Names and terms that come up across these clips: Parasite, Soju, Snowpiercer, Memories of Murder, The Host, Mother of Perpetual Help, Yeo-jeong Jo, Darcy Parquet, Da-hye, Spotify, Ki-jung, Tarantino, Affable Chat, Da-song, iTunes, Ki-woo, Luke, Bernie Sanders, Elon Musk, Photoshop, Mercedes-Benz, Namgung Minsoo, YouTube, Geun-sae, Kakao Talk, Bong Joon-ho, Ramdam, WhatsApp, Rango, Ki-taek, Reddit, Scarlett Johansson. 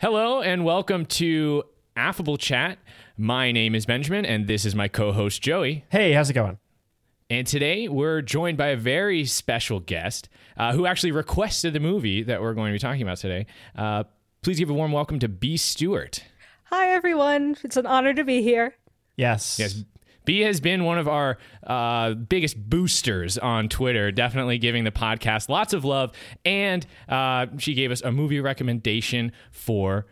Hello and welcome to Affable Chat. My name is Benjamin and this is my co-host Joey. Hey, how's it going? And today we're joined by a very special guest who actually requested the movie that we're going to be talking about today. Please give a warm welcome to B. Stewart. Hi, everyone. It's an honor to be here. Yes. B has been one of our biggest boosters on Twitter, definitely giving the podcast lots of love. And she gave us a movie recommendation for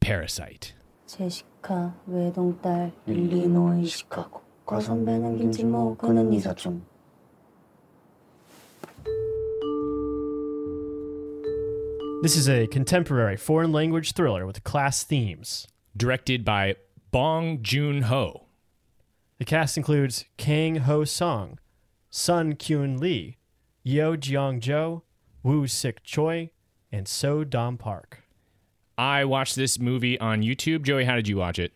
Parasite. 제시카 외동딸 일리노이 시카고 과선배는 김치모 그는 이사촌. This is a contemporary foreign language thriller with class themes. Directed by Bong Joon-ho. The cast includes Kang-ho Song, Sun-kyun Lee, Yeo-jeong Jo, Woo-sik Choi, and So-dam Park. I watched this movie on YouTube. Joey, how did you watch it?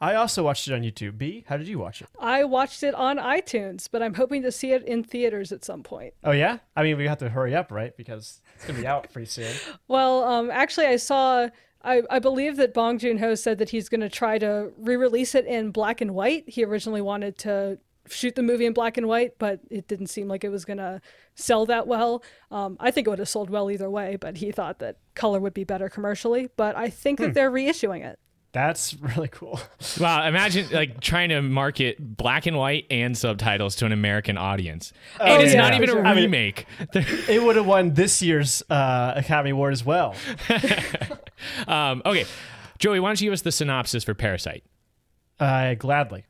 I also watched it on YouTube. B, how did you watch it? I watched it on iTunes, but I'm hoping to see it in theaters at some point. Oh, yeah? I mean, we have to hurry up, right? Because it's going to be out pretty soon. Well, actually, I believe that Bong Joon-ho said that he's going to try to re-release it in black and white. He originally wanted to shoot the movie in black and white, but it didn't seem like it was going to sell that well. I think it would have sold well either way, but he thought that color would be better commercially. But I think that they're reissuing it. That's really cool. Wow, imagine like trying to market black and white and subtitles to an American audience. And it's not even a remake. It would have won this year's Academy Award as well. Okay, Joey, why don't you give us the synopsis for Parasite? Gladly.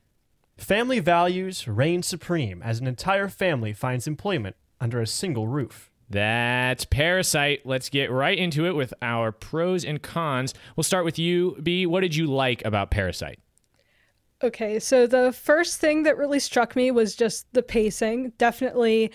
Family values reign supreme as an entire family finds employment under a single roof. That's Parasite. Let's get right into it with our pros and cons. We'll start with you, B. What did you like about Parasite? Okay, so the first thing that really struck me was just the pacing. Definitely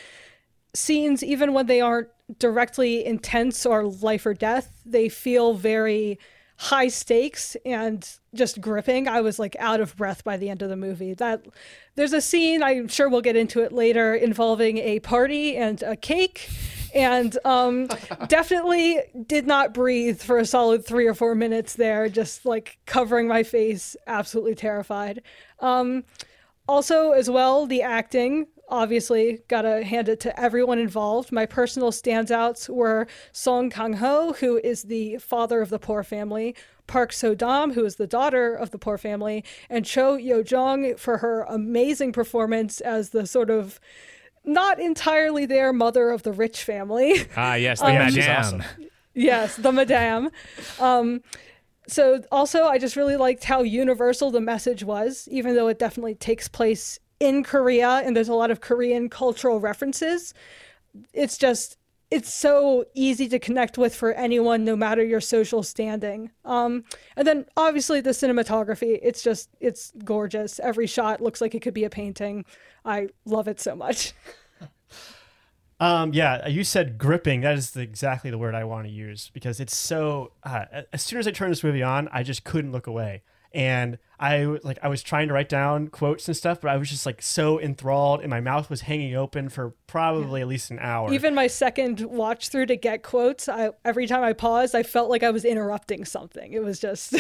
scenes, even when they aren't directly intense or life or death, they feel very high stakes and just gripping. I was like out of breath by the end of the movie. There's a scene, I'm sure we'll get into it later, involving a party and a cake. And definitely did not breathe for a solid 3 or 4 minutes there, just like covering my face, absolutely terrified. Also as well, the acting, obviously gotta hand it to everyone involved. My personal standouts were Song Kang-ho, who is the father of the poor family, Park So-dam, who is the daughter of the poor family, and Cho Yeo-jeong for her amazing performance as the sort of not entirely their mother of the rich family. Ah, yes, the madame. Awesome. Yes, the madame. So also, I just really liked how universal the message was, even though it definitely takes place in Korea and there's a lot of Korean cultural references. It's so easy to connect with for anyone, no matter your social standing. And then obviously the cinematography, it's gorgeous. Every shot looks like it could be a painting. I love it so much. Yeah, you said gripping. That is exactly the word I want to use, because it's so, as soon as I turned this movie on, I just couldn't look away. And I was trying to write down quotes and stuff, but I was just like so enthralled, and my mouth was hanging open for probably at least an hour. Even my second watch through to get quotes, every time I paused, I felt like I was interrupting something. It was just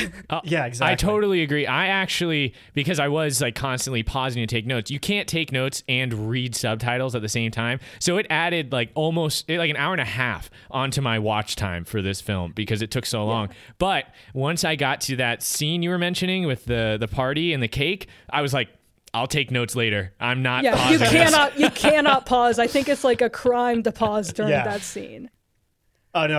yeah, exactly. I totally agree. I actually, because I was like constantly pausing to take notes. You can't take notes and read subtitles at the same time, so it added like almost like an hour and a half onto my watch time for this film because it took so long. Yeah. But once I got to that scene you were mentioning with the party and the cake, I was like, I'll take notes later. I'm not pausing. You cannot pause. I think it's like a crime to pause during that scene. Oh no,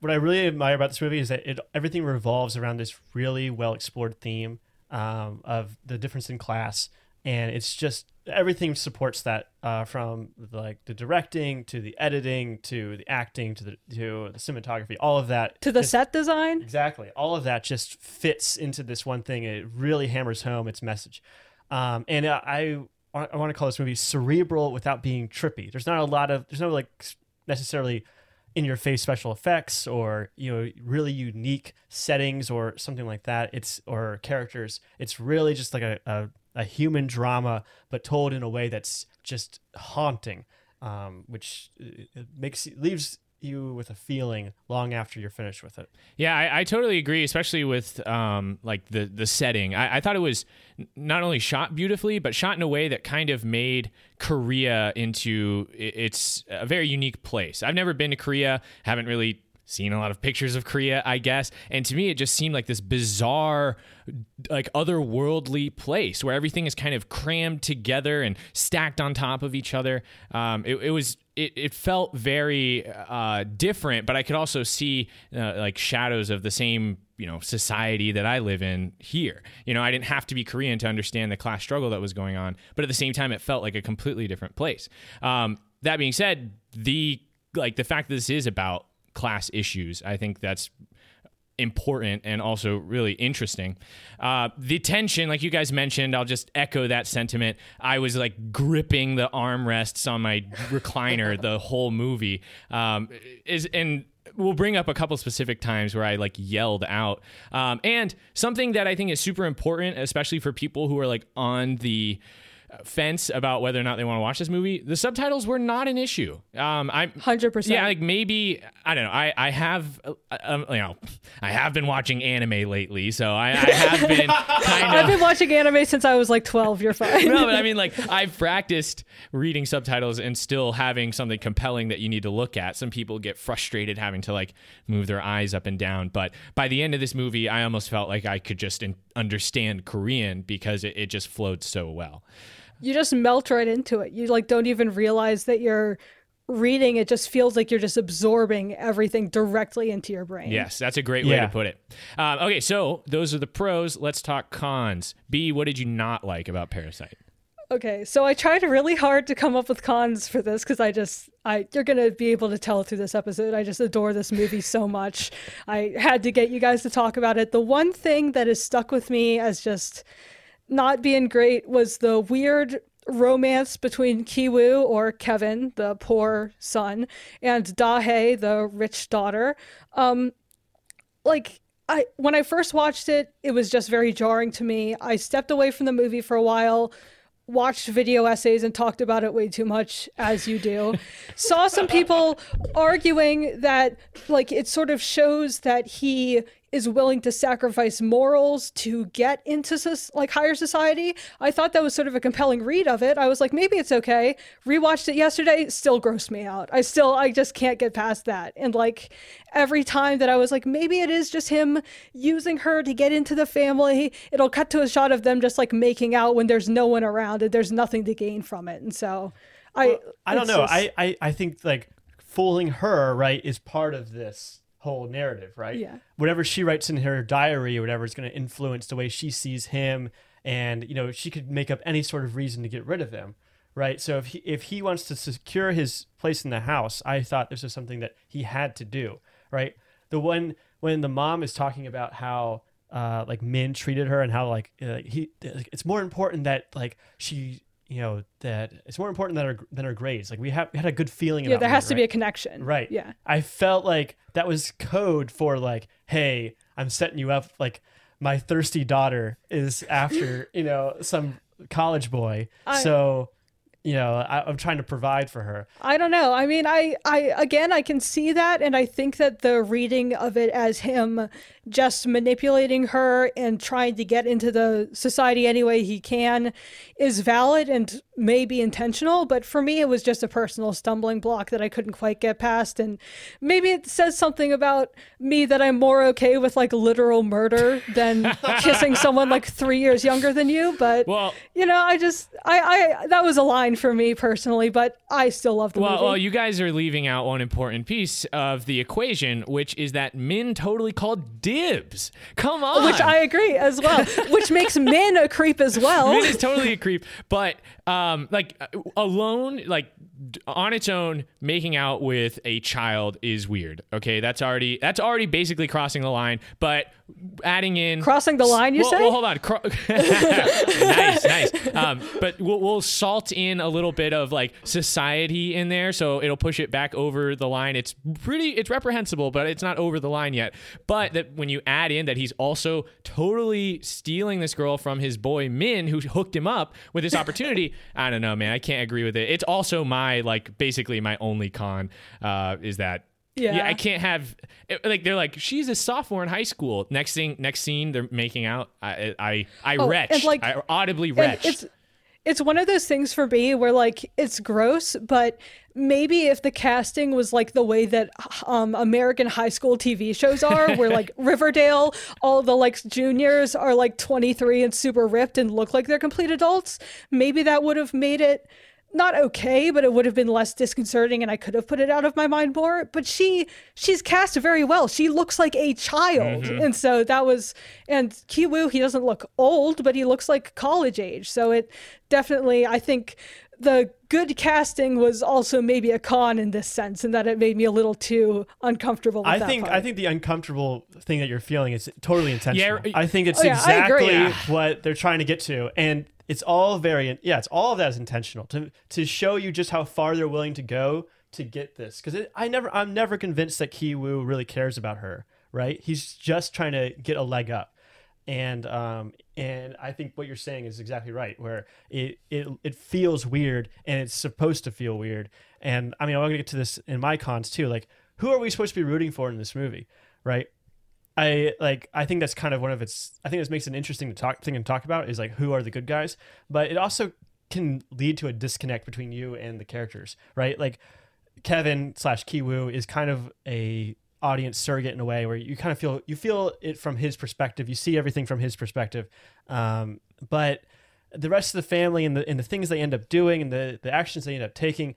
what I really admire about this movie is that everything revolves around this really well explored theme of the difference in class, and it's just everything supports that, from like the directing to the editing to the acting to the cinematography, all of that to the set design. Exactly, all of that just fits into this one thing. It really hammers home its message, and I want to call this movie cerebral without being trippy. There's no like necessarily in your face special effects or really unique settings or something like that. Or characters. It's really just like a human drama, but told in a way that's just haunting, which leaves you with a feeling long after you're finished with it. Yeah, I totally agree, especially with like the setting. I thought it was not only shot beautifully, but shot in a way that kind of made Korea into it's a very unique place. I've never been to Korea, haven't really seen a lot of pictures of Korea, I guess. And to me, it just seemed like this bizarre, like otherworldly place where everything is kind of crammed together and stacked on top of each other. It felt very different, but I could also see like shadows of the same, you know, society that I live in here. You know, I didn't have to be Korean to understand the class struggle that was going on, but at the same time, it felt like a completely different place. That being said, the fact that this is about class issues, I think that's important and also really interesting. The tension, like you guys mentioned, I'll just echo that sentiment. I was like gripping the armrests on my recliner the whole movie. And we'll bring up a couple specific times where I like yelled out. And something that I think is super important, especially for people who are like on the fence about whether or not they want to watch this movie, the subtitles were not an issue. I'm 100%. Yeah, like maybe I don't know. I have you know, I have been watching anime lately, so I have been. I've been watching anime since I was like 12. You're fine. No, but I mean, like I've practiced reading subtitles and still having something compelling that you need to look at. Some people get frustrated having to like move their eyes up and down, but by the end of this movie, I almost felt like I could just understand Korean because it just flowed so well. You just melt right into it. You like don't even realize that you're reading. It just feels like you're just absorbing everything directly into your brain. Yes, that's a great way to put it. Okay, so those are the pros. Let's talk cons. B, what did you not like about Parasite? Okay, so I tried really hard to come up with cons for this because you're gonna be able to tell through this episode. I just adore this movie so much. I had to get you guys to talk about it. The one thing that has stuck with me as just not being great was the weird romance between Ki-woo, or Kevin, the poor son, and Da-hye, the rich daughter. When I first watched it, it was just very jarring to me. I stepped away from the movie for a while, watched video essays and talked about it way too much, as you do. Saw some people arguing that like it sort of shows that he is willing to sacrifice morals to get into like higher society. I thought that was sort of a compelling read of it. I was like, maybe it's okay. Rewatched it yesterday, still grossed me out. I just can't get past that. And like every time that I was like, maybe it is just him using her to get into the family, it'll cut to a shot of them just like making out when there's no one around and there's nothing to gain from it. And so I don't know. Just... I think like fooling her, right, is part of this whole narrative, right? Yeah. Whatever she writes in her diary or whatever is going to influence the way she sees him, and you know she could make up any sort of reason to get rid of him, right? So if he wants to secure his place in the house, I thought this was something that he had to do, right? The one when the mom is talking about how like Min treated her and how like it's more important that like she, you know, that it's more important than her grades. Like we had a good feeling about it. Yeah, there has to be a connection. Right. Yeah. I felt like that was code for like, hey, I'm setting you up. Like my thirsty daughter is after, you know, some college boy. So, you know, I'm trying to provide for her. I don't know. I mean, I can see that. And I think that the reading of it as him just manipulating her and trying to get into the society any way he can is valid and maybe intentional. But for me, it was just a personal stumbling block that I couldn't quite get past. And maybe it says something about me that I'm more okay with like literal murder than kissing someone like 3 years younger than you. But, well, you know, I that was a line for me personally, but I still love the movie. Well, you guys are leaving out one important piece of the equation, which is that Min totally called dibs. Come on. Which I agree as well, which makes Min a creep as well. Min is totally a creep, but like alone, like on its own, making out with a child is weird. Okay, that's already basically crossing the line, but adding in crossing the line, say? Well, hold on. Nice. But we'll salt in a little bit of like society in there, so it'll push it back over the line. It's reprehensible, but it's not over the line yet. But that when you add in that he's also totally stealing this girl from his boy Min, who hooked him up with this opportunity, I don't know, man. I can't agree with it. It's also my like basically my only con is that Yeah, I can't have it, like they're like she's a sophomore in high school. Next scene, they're making out. I retched. Like, I audibly retched. It's one of those things for me where like it's gross, but maybe if the casting was like the way that American high school TV shows are, where like Riverdale, all the like juniors are like 23 and super ripped and look like they're complete adults, maybe that would have made it. Not okay, but it would have been less disconcerting and I could have put it out of my mind more. But she's cast very well. She looks like a child. Mm-hmm. And so that was, and Ki-woo, he doesn't look old, but he looks like college age. So it definitely, I think the good casting was also maybe a con in this sense, in that it made me a little too uncomfortable with that part. I think the uncomfortable thing that you're feeling is totally intentional. Yeah, I think it's exactly what they're trying to get to. And it's all very, it's all of that is intentional to show you just how far they're willing to go to get this. Because I'm never convinced that Ki-woo really cares about her, right? He's just trying to get a leg up. And I think what you're saying is exactly right, where it feels weird and it's supposed to feel weird. And I mean, I'm going to get to this in my cons too. Like, who are we supposed to be rooting for in this movie, right? I think that's kind of one of its. I think this makes an interesting thing to talk about is like who are the good guys, but it also can lead to a disconnect between you and the characters, right? Like Kevin/Ki-woo is kind of a audience surrogate in a way where you kind of feel it from his perspective. You see everything from his perspective, but the rest of the family and the things they end up doing and the actions they end up taking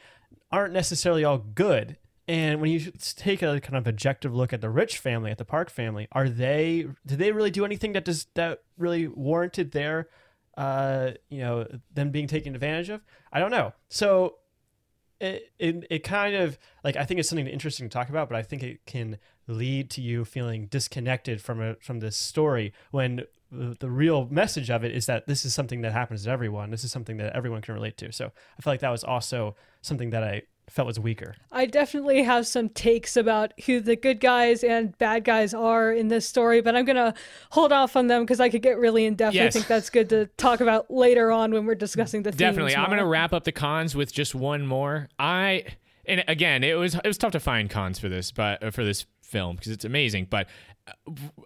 aren't necessarily all good. And when you take a kind of objective look at the rich family, at the Park family, did they really do anything that really warranted their, them being taken advantage of? I don't know. So it kind of like, I think it's something interesting to talk about, but I think it can lead to you feeling disconnected from this story when the real message of it is that this is something that happens to everyone. This is something that everyone can relate to. So I feel like that was also something that I felt was weaker. I definitely have some takes about who the good guys and bad guys are in this story, but I'm gonna hold off on them because I could get really in depth. Yes. I think that's good to talk about later on when we're discussing the definitely themes. I'm gonna wrap up the cons with just one more. And again, it was tough to find cons for this, but for this film because it's amazing, but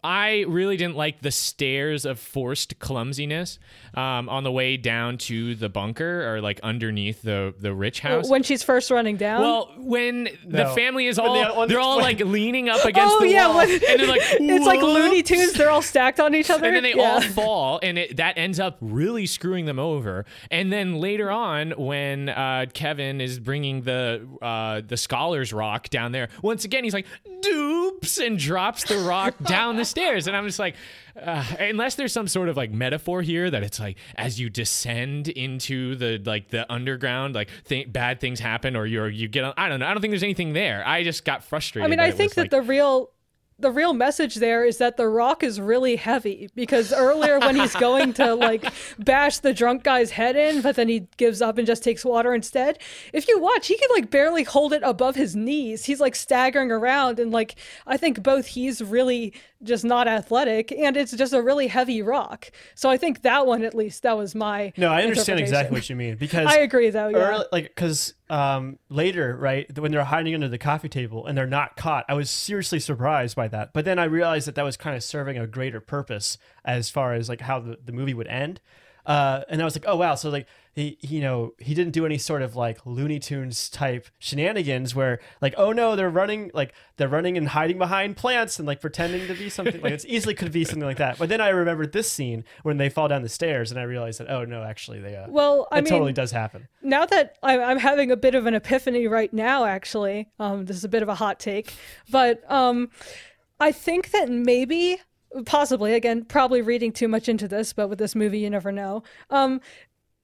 I really didn't like the stairs of forced clumsiness on the way down to the bunker or like underneath the rich house. When she's first running down? Well, when the family is all leaning up against the wall. When, and they're like, it's like Looney Tunes. They're all stacked on each other. And then they all fall and that ends up really screwing them over. And then later on when Kevin is bringing the Scholar's Rock down there, once again, he's like, doops, and drops the rock down the stairs. And I'm just like, unless there's some sort of like metaphor here that it's like as you descend into the underground, like bad things happen or you get on. I don't know. I don't think there's anything there. I just got frustrated. I mean, I think that the real message there is that the rock is really heavy, because earlier when he's going to like bash the drunk guy's head in, but then he gives up and just takes water instead. If you watch, he can like barely hold it above his knees. He's like staggering around, and like I think both he's really just not athletic and it's just a really heavy rock. So I think that one, at least that was my no, I understand exactly what you mean, because I agree though. Yeah. Later, right, when they're hiding under the coffee table and they're not caught, I was seriously surprised by that. But then I realized that was kind of serving a greater purpose as far as like how the movie would end. And I was like, oh, wow. So like, he didn't do any sort of like Looney Tunes type shenanigans where like, oh no, they're running and hiding behind plants and like pretending to be something like it's easily could be something like that. But then I remembered this scene when they fall down the stairs and I realized that, oh no, actually it totally does happen. Now that I'm having a bit of an epiphany right now, actually, this is a bit of a hot take, but I think that maybe possibly, again, probably reading too much into this, but with this movie, you never know.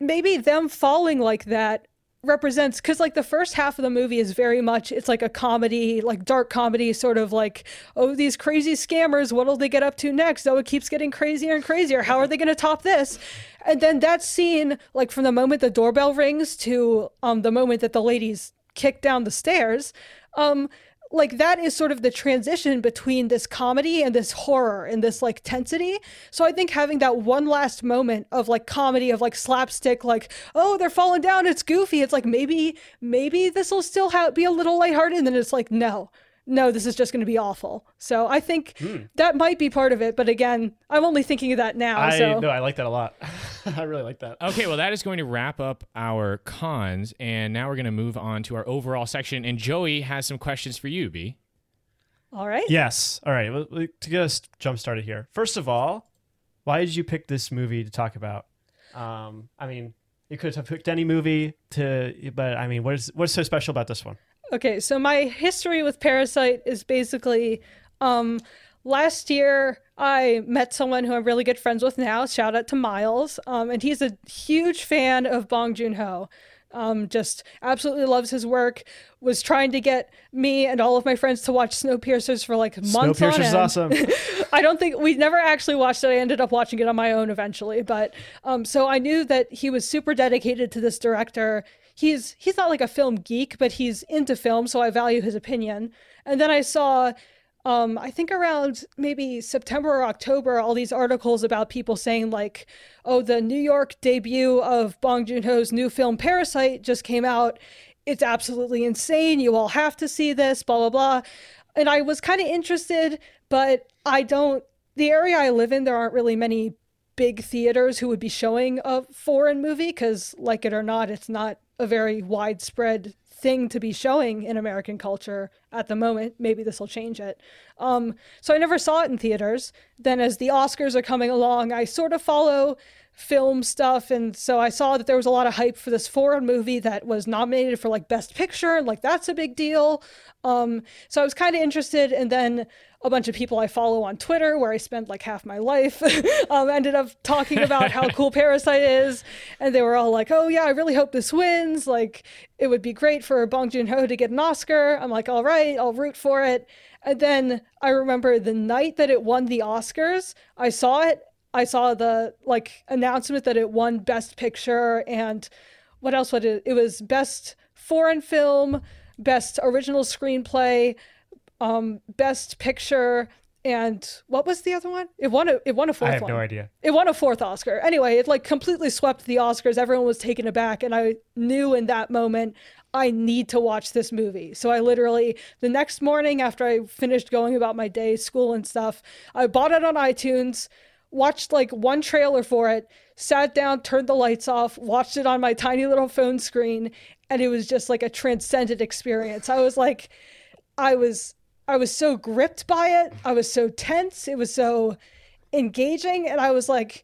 Maybe them falling like that represents, because like the first half of the movie is very much, it's like a comedy, like dark comedy, sort of like, oh, these crazy scammers, what'll they get up to next? Oh, it keeps getting crazier and crazier. How are they going to top this? And then that scene, like from the moment the doorbell rings to the moment that the ladies kick down the stairs, like that is sort of the transition between this comedy and this horror and this like tensity. So I think having that one last moment of like comedy, of like slapstick, like, oh, they're falling down, it's goofy. It's like, maybe this will still be a little lighthearted. And then it's like, no. no, this is just going to be awful. So I think that might be part of it. But again, I'm only thinking of that now. No, I like that a lot. I really like that. Okay, well, that is going to wrap up our cons. And now we're going to move on to our overall section. And Joey has some questions for you, B. All right. Yes. All right. Well, to get us jump started here. First of all, why did you pick this movie to talk about? I mean, you could have picked any movie to, but I mean, what's so special about this one? Okay, so my history with Parasite is basically last year I met someone who I'm really good friends with now, shout out to Miles, and he's a huge fan of Bong Joon-ho. Just absolutely loves his work, was trying to get me and all of my friends to watch Snowpiercer for like months on end. Snowpiercer is awesome. I don't think we never actually watched it. I ended up watching it on my own eventually, but so I knew that he was super dedicated to this director. He's not like a film geek, but he's into film, so I value his opinion. And then I saw I think around maybe September or October, all these articles about people saying like, oh, the New York debut of Bong Joon-ho's new film Parasite just came out. It's absolutely insane. You all have to see this, blah, blah, blah. And I was kind of interested, but the area I live in, there aren't really many big theaters who would be showing a foreign movie because, like it or not, it's not a very widespread thing to be showing in American culture at the moment. Maybe this will change it. So I never saw it in theaters. Then as the Oscars are coming along, I sort of follow film stuff. And so I saw that there was a lot of hype for this foreign movie that was nominated for like Best Picture. And like, that's a big deal. So I was kind of interested. And then a bunch of people I follow on Twitter, where I spent like half my life, ended up talking about how cool Parasite is. And they were all like, oh yeah, I really hope this wins. Like, it would be great for Bong Joon-ho to get an Oscar. I'm like, all right, I'll root for it. And then I remember the night that it won the Oscars, I saw it. I saw the like announcement that it won Best Picture and what else was it? It was Best Foreign Film, Best Original Screenplay, Best Picture, and what was the other one? It won a fourth one. I have no idea. It won a fourth Oscar. Anyway, it like completely swept the Oscars. Everyone was taken aback, and I knew in that moment I need to watch this movie. So I literally, the next morning after I finished going about my day, school and stuff, I bought it on iTunes, watched like one trailer for it, sat down, turned the lights off, watched it on my tiny little phone screen, and it was just like a transcendent experience. I was like, I was so gripped by it. I was so tense. It was so engaging. And I was like,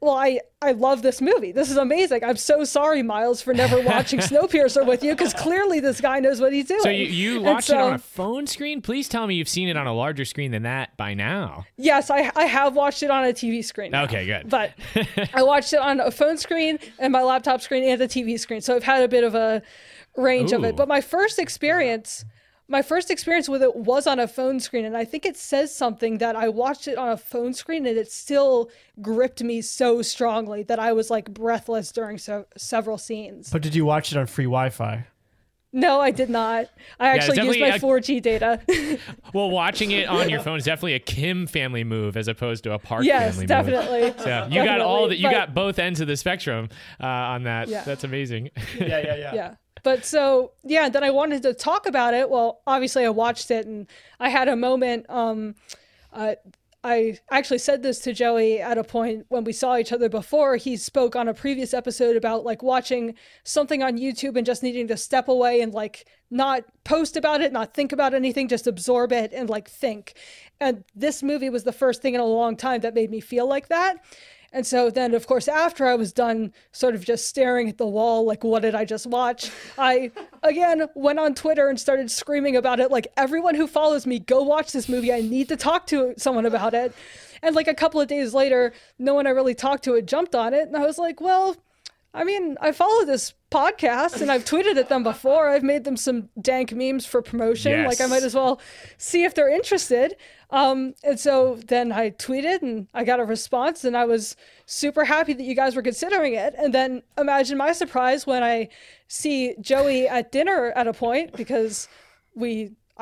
well, I love this movie. This is amazing. I'm so sorry, Miles, for never watching Snowpiercer with you, because clearly this guy knows what he's doing. So you watched it on a phone screen? Please tell me you've seen it on a larger screen than that by now. Yes, I have watched it on a TV screen now. Okay, good. But I watched it on a phone screen and my laptop screen and a TV screen. So I've had a bit of a range of it. But my first experience with it was on a phone screen, and I think it says something that I watched it on a phone screen and it still gripped me so strongly that I was like breathless during several scenes. But did you watch it on free Wi-Fi? No, I did not. I actually used my 4G data. Well, watching it on your phone is definitely a Kim family move as opposed to a Park family move. Yes, definitely. So you got all that. You got both ends of the spectrum on that. Yeah. That's amazing. Yeah. But so, yeah, then I wanted to talk about it. Well, obviously I watched it and I had a moment. I actually said this to Joey at a point when we saw each other before. He spoke on a previous episode about like watching something on YouTube and just needing to step away and like not post about it, not think about anything, just absorb it and like think. And this movie was the first thing in a long time that made me feel like that. And so then, of course, after I was done sort of just staring at the wall, like, what did I just watch? I, again, went on Twitter and started screaming about it. Like, everyone who follows me, go watch this movie. I need to talk to someone about it. And like a couple of days later, no one I really talked to had jumped on it. And I was like, well, I mean, I follow this podcast and I've tweeted at them before. I've made them some dank memes for promotion. Yes. Like, I might as well see if they're interested. And so then I tweeted and I got a response and I was super happy that you guys were considering it. And then imagine my surprise when I see Joey at dinner at a point, because I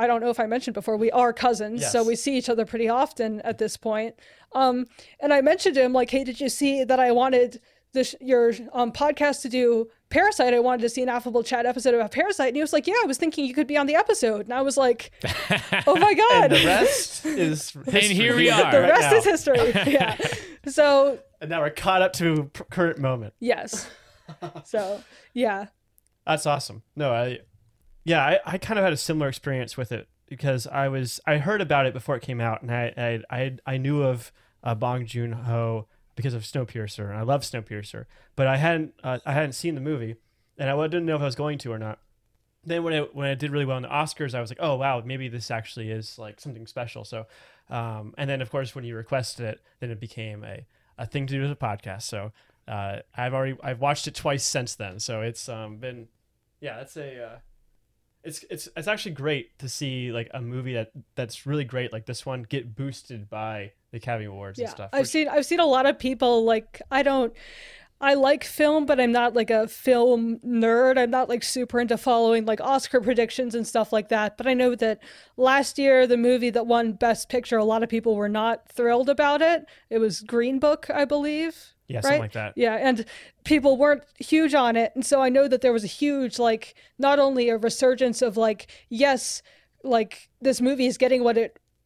don't know if I mentioned before, we are cousins. Yes. So we see each other pretty often at this point. And I mentioned to him like, hey, did you see that I wanted your podcast to do Parasite, I wanted to see an Affable Chat episode about Parasite, and he was like, yeah, I was thinking you could be on the episode. And I was like, oh my God. And the rest is history. And here we are. The right rest now. Is history. Yeah. So. And now we're caught up to current moment. Yes. So, yeah. That's awesome. No, I kind of had a similar experience with it because I heard about it before it came out, and I knew of Bong Joon-ho because of Snowpiercer, and I love Snowpiercer, but I hadn't seen the movie, and I didn't know if I was going to or not. Then when it did really well in the Oscars, I was like, oh wow, maybe this actually is like something special. So, and then of course when you requested it, then it became a thing to do with a podcast. So I've watched it twice since then. So it's been, yeah, that's it's actually great to see like a movie that's really great like this one get boosted by the Academy Awards and stuff. I've seen a lot of people like I like film, but I'm not like a film nerd. I'm not like super into following like Oscar predictions and stuff like that. But I know that last year the movie that won Best Picture, a lot of people were not thrilled about it. It was Green Book, I believe. Yeah, something like that. Yeah, and people weren't huge on it. And so I know that there was a huge like not only a resurgence of like, yes, like this movie is getting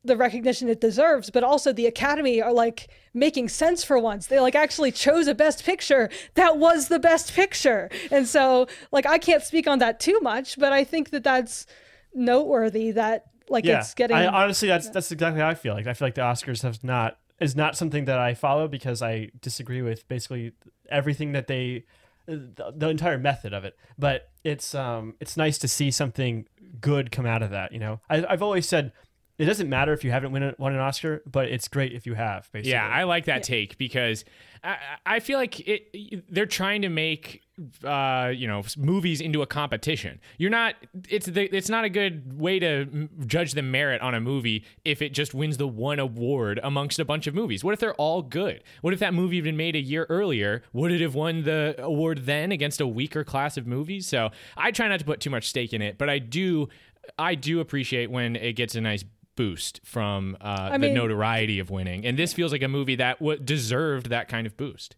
the recognition it deserves, but also the Academy are like making sense for once. They like actually chose a Best Picture that was the Best Picture. And so like I can't speak on that too much, but I think that that's noteworthy that like it's getting. I honestly that's exactly how I feel. Like I feel like the Oscars is not something that I follow because I disagree with basically everything that the entire method of it. But it's nice to see something good come out of that, you know. I've always said it doesn't matter if you haven't won an Oscar, but it's great if you have, basically. Yeah, I like that take because I feel like they're trying to make movies into a competition. It's not a good way to judge the merit on a movie if it just wins the one award amongst a bunch of movies. What if they're all good? What if that movie had been made a year earlier? Would it have won the award then against a weaker class of movies? So I try not to put too much stake in it, but I do appreciate when it gets a nice boost from the notoriety of winning. And this feels like a movie that deserved that kind of boost.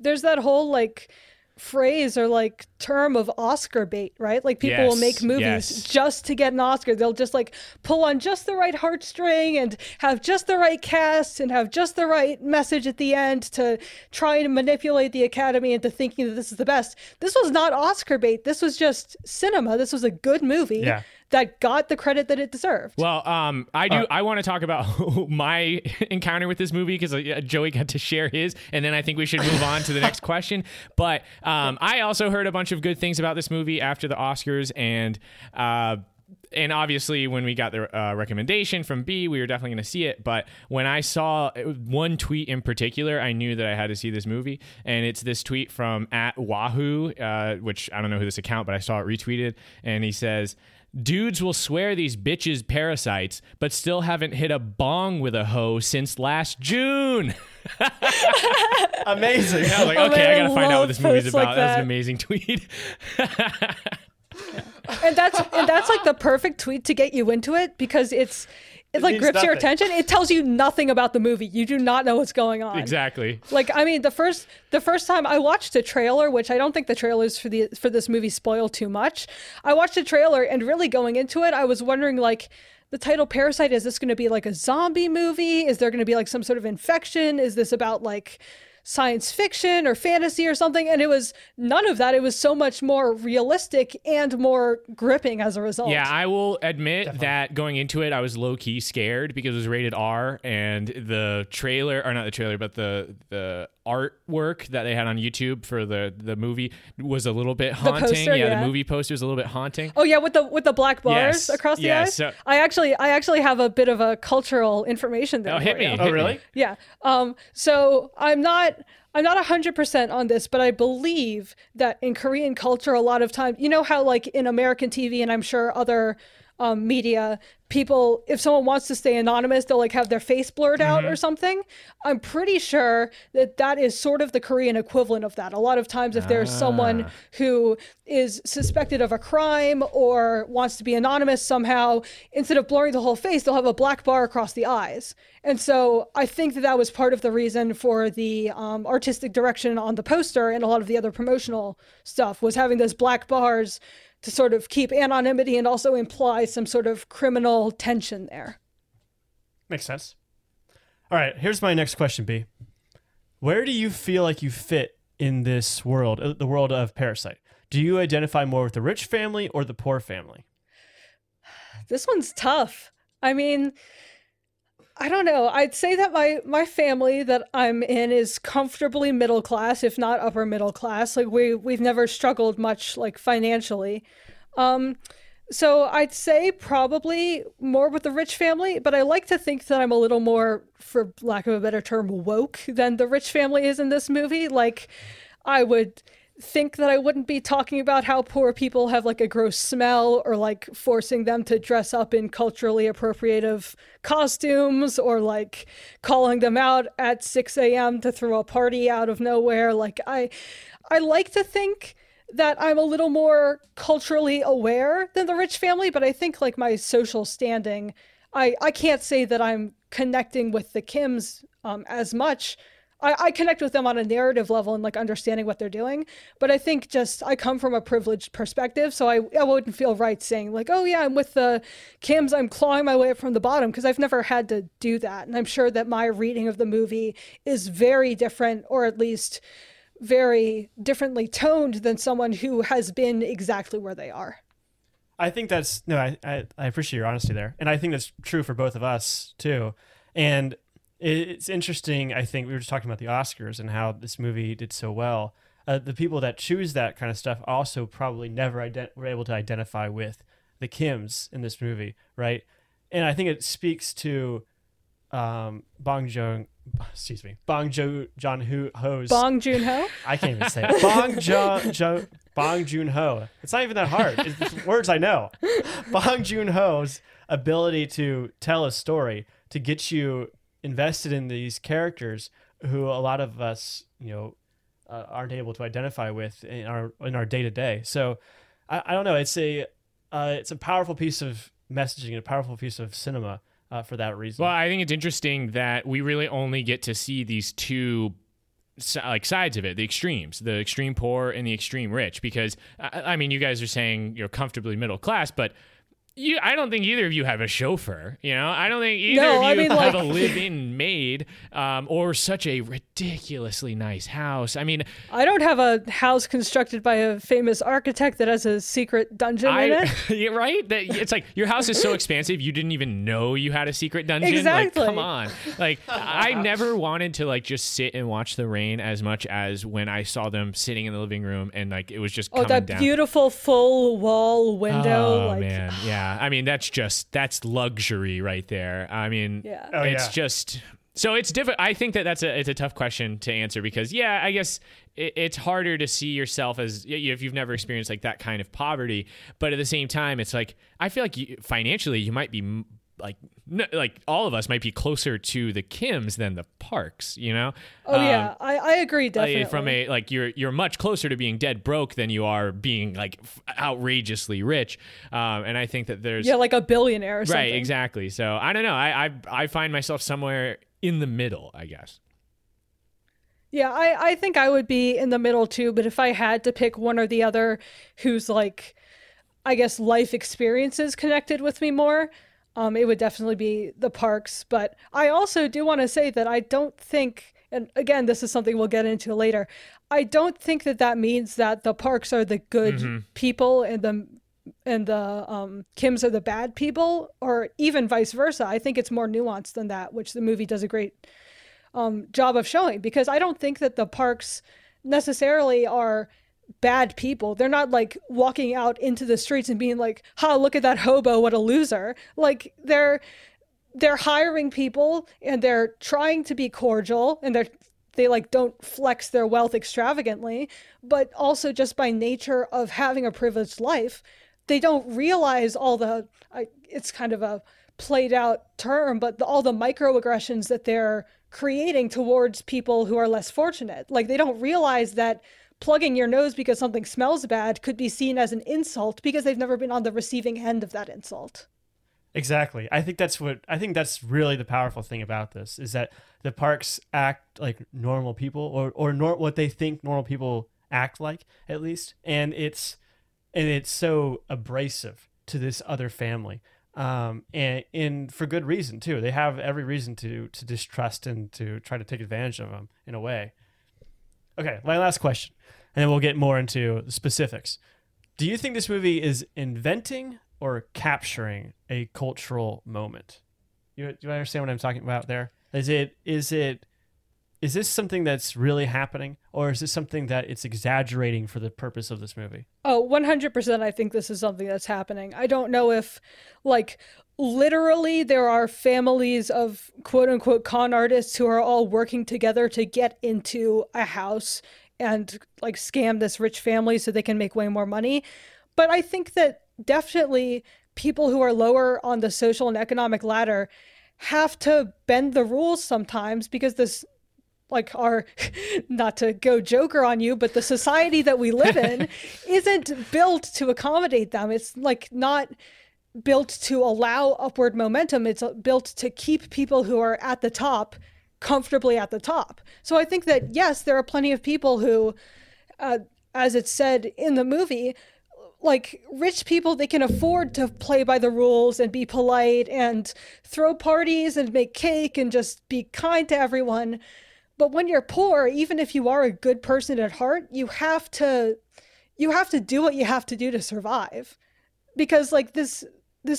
There's that whole like phrase or like term of Oscar bait, right? Like people will make movies just to get an Oscar. They'll just like pull on just the right heartstring and have just the right cast and have just the right message at the end to try and manipulate the Academy into thinking that this is the best. This was not Oscar bait. This was just cinema. This was a good movie. Yeah. That got the credit that it deserved. Well, I want to talk about my encounter with this movie because Joey got to share his, and then I think we should move on to the next question. But I also heard a bunch of good things about this movie after the Oscars, and obviously when we got the recommendation from B, we were definitely going to see it. But when I saw one tweet in particular, I knew that I had to see this movie. And it's this tweet from @Wahoo, which I don't know who this account, but I saw it retweeted. And he says, dudes will swear these bitches parasites, but still haven't hit a bong with a hoe since last June. Amazing. I was like, okay, I got to find out what this movie's about. Like that was an amazing tweet. And that's like the perfect tweet to get you into it because it like grips your attention. It tells you nothing about the movie. You do not know what's going on. Exactly. Like, I mean, the first time I watched a trailer, which I don't think the trailers for this movie spoil too much. I watched a trailer and really going into it, I was wondering like, the title Parasite, is this going to be like a zombie movie? Is there going to be like some sort of infection? Is this about like science fiction or fantasy or something? And it was none of that. It was so much more realistic and more gripping as a result. Yeah, I will admit that going into it, I was low-key scared because it was rated R, and the trailer, or not the trailer, but the artwork that they had on YouTube for the movie was a little bit haunting. The movie poster was a little bit haunting. Oh yeah, with the black bars across the eyes. So I actually have a bit of a cultural information there. Oh, hit me. Oh, really? Yeah. So I'm not 100% on this, but I believe that in Korean culture, a lot of time, you know how like in American TV and I'm sure other media, people, if someone wants to stay anonymous, they'll like have their face blurred out or something. I'm pretty sure that that is sort of the Korean equivalent of that. A lot of times if there's someone who is suspected of a crime or wants to be anonymous somehow, instead of blurring the whole face, they'll have a black bar across the eyes. And so I think that that was part of the reason for the artistic direction on the poster and a lot of the other promotional stuff, was having those black bars to sort of keep anonymity and also imply some sort of criminal tension there. Makes sense. All right, here's my next question, B. Where do you feel like you fit in this world, the world of Parasite? Do you identify more with the rich family or the poor family? This one's tough. I mean, I don't know. I'd say that my family that I'm in is comfortably middle class, if not upper middle class. Like we've never struggled much like financially. So I'd say probably more with the rich family, but I like to think that I'm a little more, for lack of a better term, woke than the rich family is in this movie. Like I would think that I wouldn't be talking about how poor people have like a gross smell or like forcing them to dress up in culturally appropriative costumes or like calling them out at 6 a.m. to throw a party out of nowhere. Like I like to think that I'm a little more culturally aware than the rich family, but I think like my social standing, I can't say that I'm connecting with the Kims as much. I connect with them on a narrative level and like understanding what they're doing, but I think just I come from a privileged perspective, so I wouldn't feel right saying like, oh yeah, I'm with the Kims, I'm clawing my way up from the bottom, because I've never had to do that. And I'm sure that my reading of the movie is very different, or at least very differently toned than someone who has been exactly where they are. I think that's, no, I appreciate your honesty there. And I think that's true for both of us too. And it's interesting, I think we were just talking about the Oscars and how this movie did so well. The people that choose that kind of stuff also probably never were able to identify with the Kims in this movie, right? And I think it speaks to Bong Joon-ho's it's not even that hard. It's words I know. Bong Joon-ho's ability to tell a story, to get you invested in these characters who a lot of us, you know, aren't able to identify with in our day to day. So I don't know. It's a powerful piece of messaging and a powerful piece of cinema for that reason. Well, I think it's interesting that we really only get to see these two like sides of it, the extremes, the extreme poor and the extreme rich, because I mean, you guys are saying you're comfortably middle class, but I don't think either of you have a chauffeur, you know? I don't think either of you have a live-in maid or such a ridiculously nice house. I mean, I don't have a house constructed by a famous architect that has a secret dungeon in it. Right? That, it's like, your house is so expansive, you didn't even know you had a secret dungeon. Exactly. Like, come on. Like, I never wanted to, like, just sit and watch the rain as much as when I saw them sitting in the living room and, like, it was just coming down. Oh, that beautiful full wall window. Oh, like, man, yeah. I mean, that's luxury right there. I mean, yeah. So it's different. I think it's a tough question to answer because, yeah, I guess it's harder to see yourself as, if you've never experienced like that kind of poverty. But at the same time, it's like, I feel like financially you might be like, no, like all of us might be closer to the Kims than the Parks, you know? Oh yeah, I agree definitely. From a, like, you're much closer to being dead broke than you are being like outrageously rich. And I think that there's like a billionaire or something. Right, exactly. So I don't know. I find myself somewhere in the middle, I guess. Yeah, I think I would be in the middle too, but if I had to pick one or the other who's like, I guess life experiences connected with me more, it would definitely be the Parks. But I also do want to say that I don't think, and again, this is something we'll get into later, I don't think that means that the Parks are the good people and the Kims are the bad people, or even vice versa. I think it's more nuanced than that, which the movie does a great job of showing, because I don't think that the Parks necessarily are bad people. They're not like walking out into the streets and being like, ha, look at that hobo, what a loser. Like they're hiring people and they're trying to be cordial and they like don't flex their wealth extravagantly, but also just by nature of having a privileged life, they don't realize all the, it's kind of a played out term, but all the microaggressions that they're creating towards people who are less fortunate. Like, they don't realize that plugging your nose because something smells bad could be seen as an insult because they've never been on the receiving end of that insult. Exactly. I think that's really the powerful thing about this, is that the parks act like normal people, or what they think normal people act like, at least. And it's so abrasive to this other family. And for good reason too. They have every reason to distrust and to try to take advantage of them in a way. Okay, my last question, and then we'll get more into the specifics. Do you think this movie is inventing or capturing a cultural moment? Do you understand what I'm talking about there? Is this something that's really happening, or is this something that it's exaggerating for the purpose of this movie? Oh, 100% I think this is something that's happening. I don't know if, like, literally there are families of quote-unquote con artists who are all working together to get into a house and, like, scam this rich family so they can make way more money. But I think that definitely people who are lower on the social and economic ladder have to bend the rules sometimes, because this, like, our, not to go Joker on you, but the society that we live in isn't built to accommodate them. It's, like, not built to allow upward momentum. It's built to keep people who are at the top comfortably at the top. So I think that, yes, there are plenty of people who, as it's said in the movie, like, rich people, they can afford to play by the rules and be polite and throw parties and make cake and just be kind to everyone. But when you're poor, even if you are a good person at heart, you have to do what you have to do to survive. Because, like, this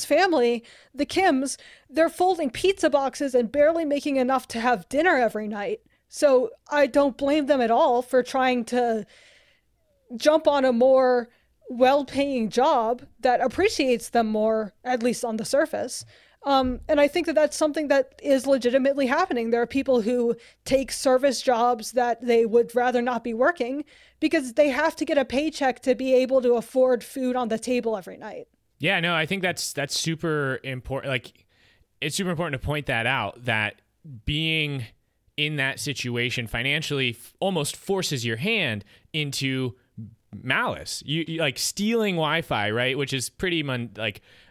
family, the Kims, they're folding pizza boxes and barely making enough to have dinner every night. So I don't blame them at all for trying to jump on a more well-paying job that appreciates them more, at least on the surface. And I think that that's something that is legitimately happening. There are people who take service jobs that they would rather not be working because they have to get a paycheck to be able to afford food on the table every night. Yeah, no, I think that's super important. Like, it's super important to point that out, that being in that situation financially almost forces your hand into malice. You like stealing Wi-Fi, right? Which is pretty benign.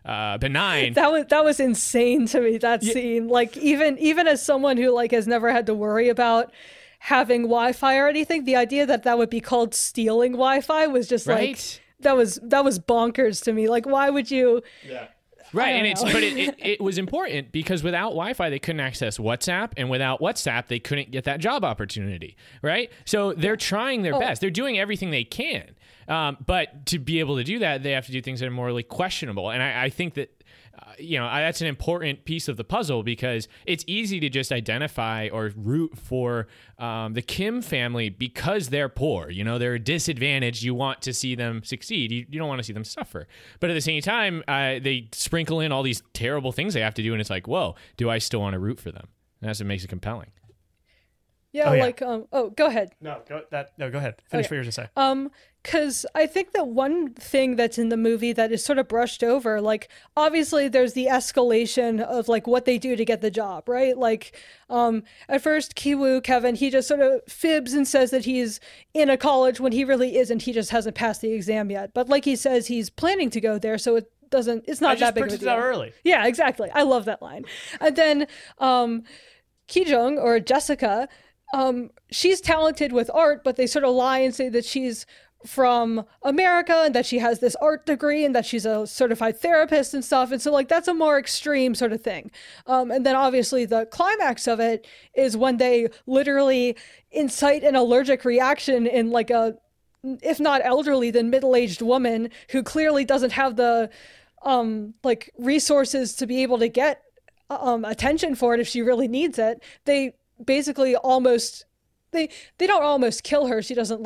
That was insane to me, that scene. Like, even as someone who, like, has never had to worry about having Wi-Fi or anything, the idea that would be called stealing Wi-Fi was just right? Like, that was bonkers to me. Like, why would you? Yeah. Right, and it's but it was important because without Wi-Fi they couldn't access WhatsApp, and without WhatsApp they couldn't get that job opportunity, right? So they're trying their best. They're doing everything they can, but to be able to do that, they have to do things that are morally questionable. And I think that that's an important piece of the puzzle, because it's easy to just identify or root for the Kim family because they're poor. You know, they're disadvantaged. You want to see them succeed. You don't want to see them suffer. But at the same time, they sprinkle in all these terrible things they have to do, and it's like, whoa, do I still want to root for them? And that's what makes it compelling. Yeah, go ahead. No, go ahead. Finish what you're going to say. Because I think that one thing that's in the movie that is sort of brushed over, like, obviously there's the escalation of, like, what they do to get the job, right? Like, at first, Ki-woo, Kevin, he just sort of fibs and says that he's in a college when he really isn't. He just hasn't passed the exam yet. But, like, he says he's planning to go there, so it's not that big of a deal. I just printed it out early. Yeah, exactly. I love that line. And then Ki-jung, or Jessica, she's talented with art, but they sort of lie and say that she's from America and that she has this art degree and that she's a certified therapist and stuff. And so, like, that's a more extreme sort of thing. And then obviously the climax of it is when they literally incite an allergic reaction in, like, a, if not elderly, then middle-aged woman who clearly doesn't have the resources to be able to get attention for it if she really needs it. They basically they don't almost kill her. She doesn't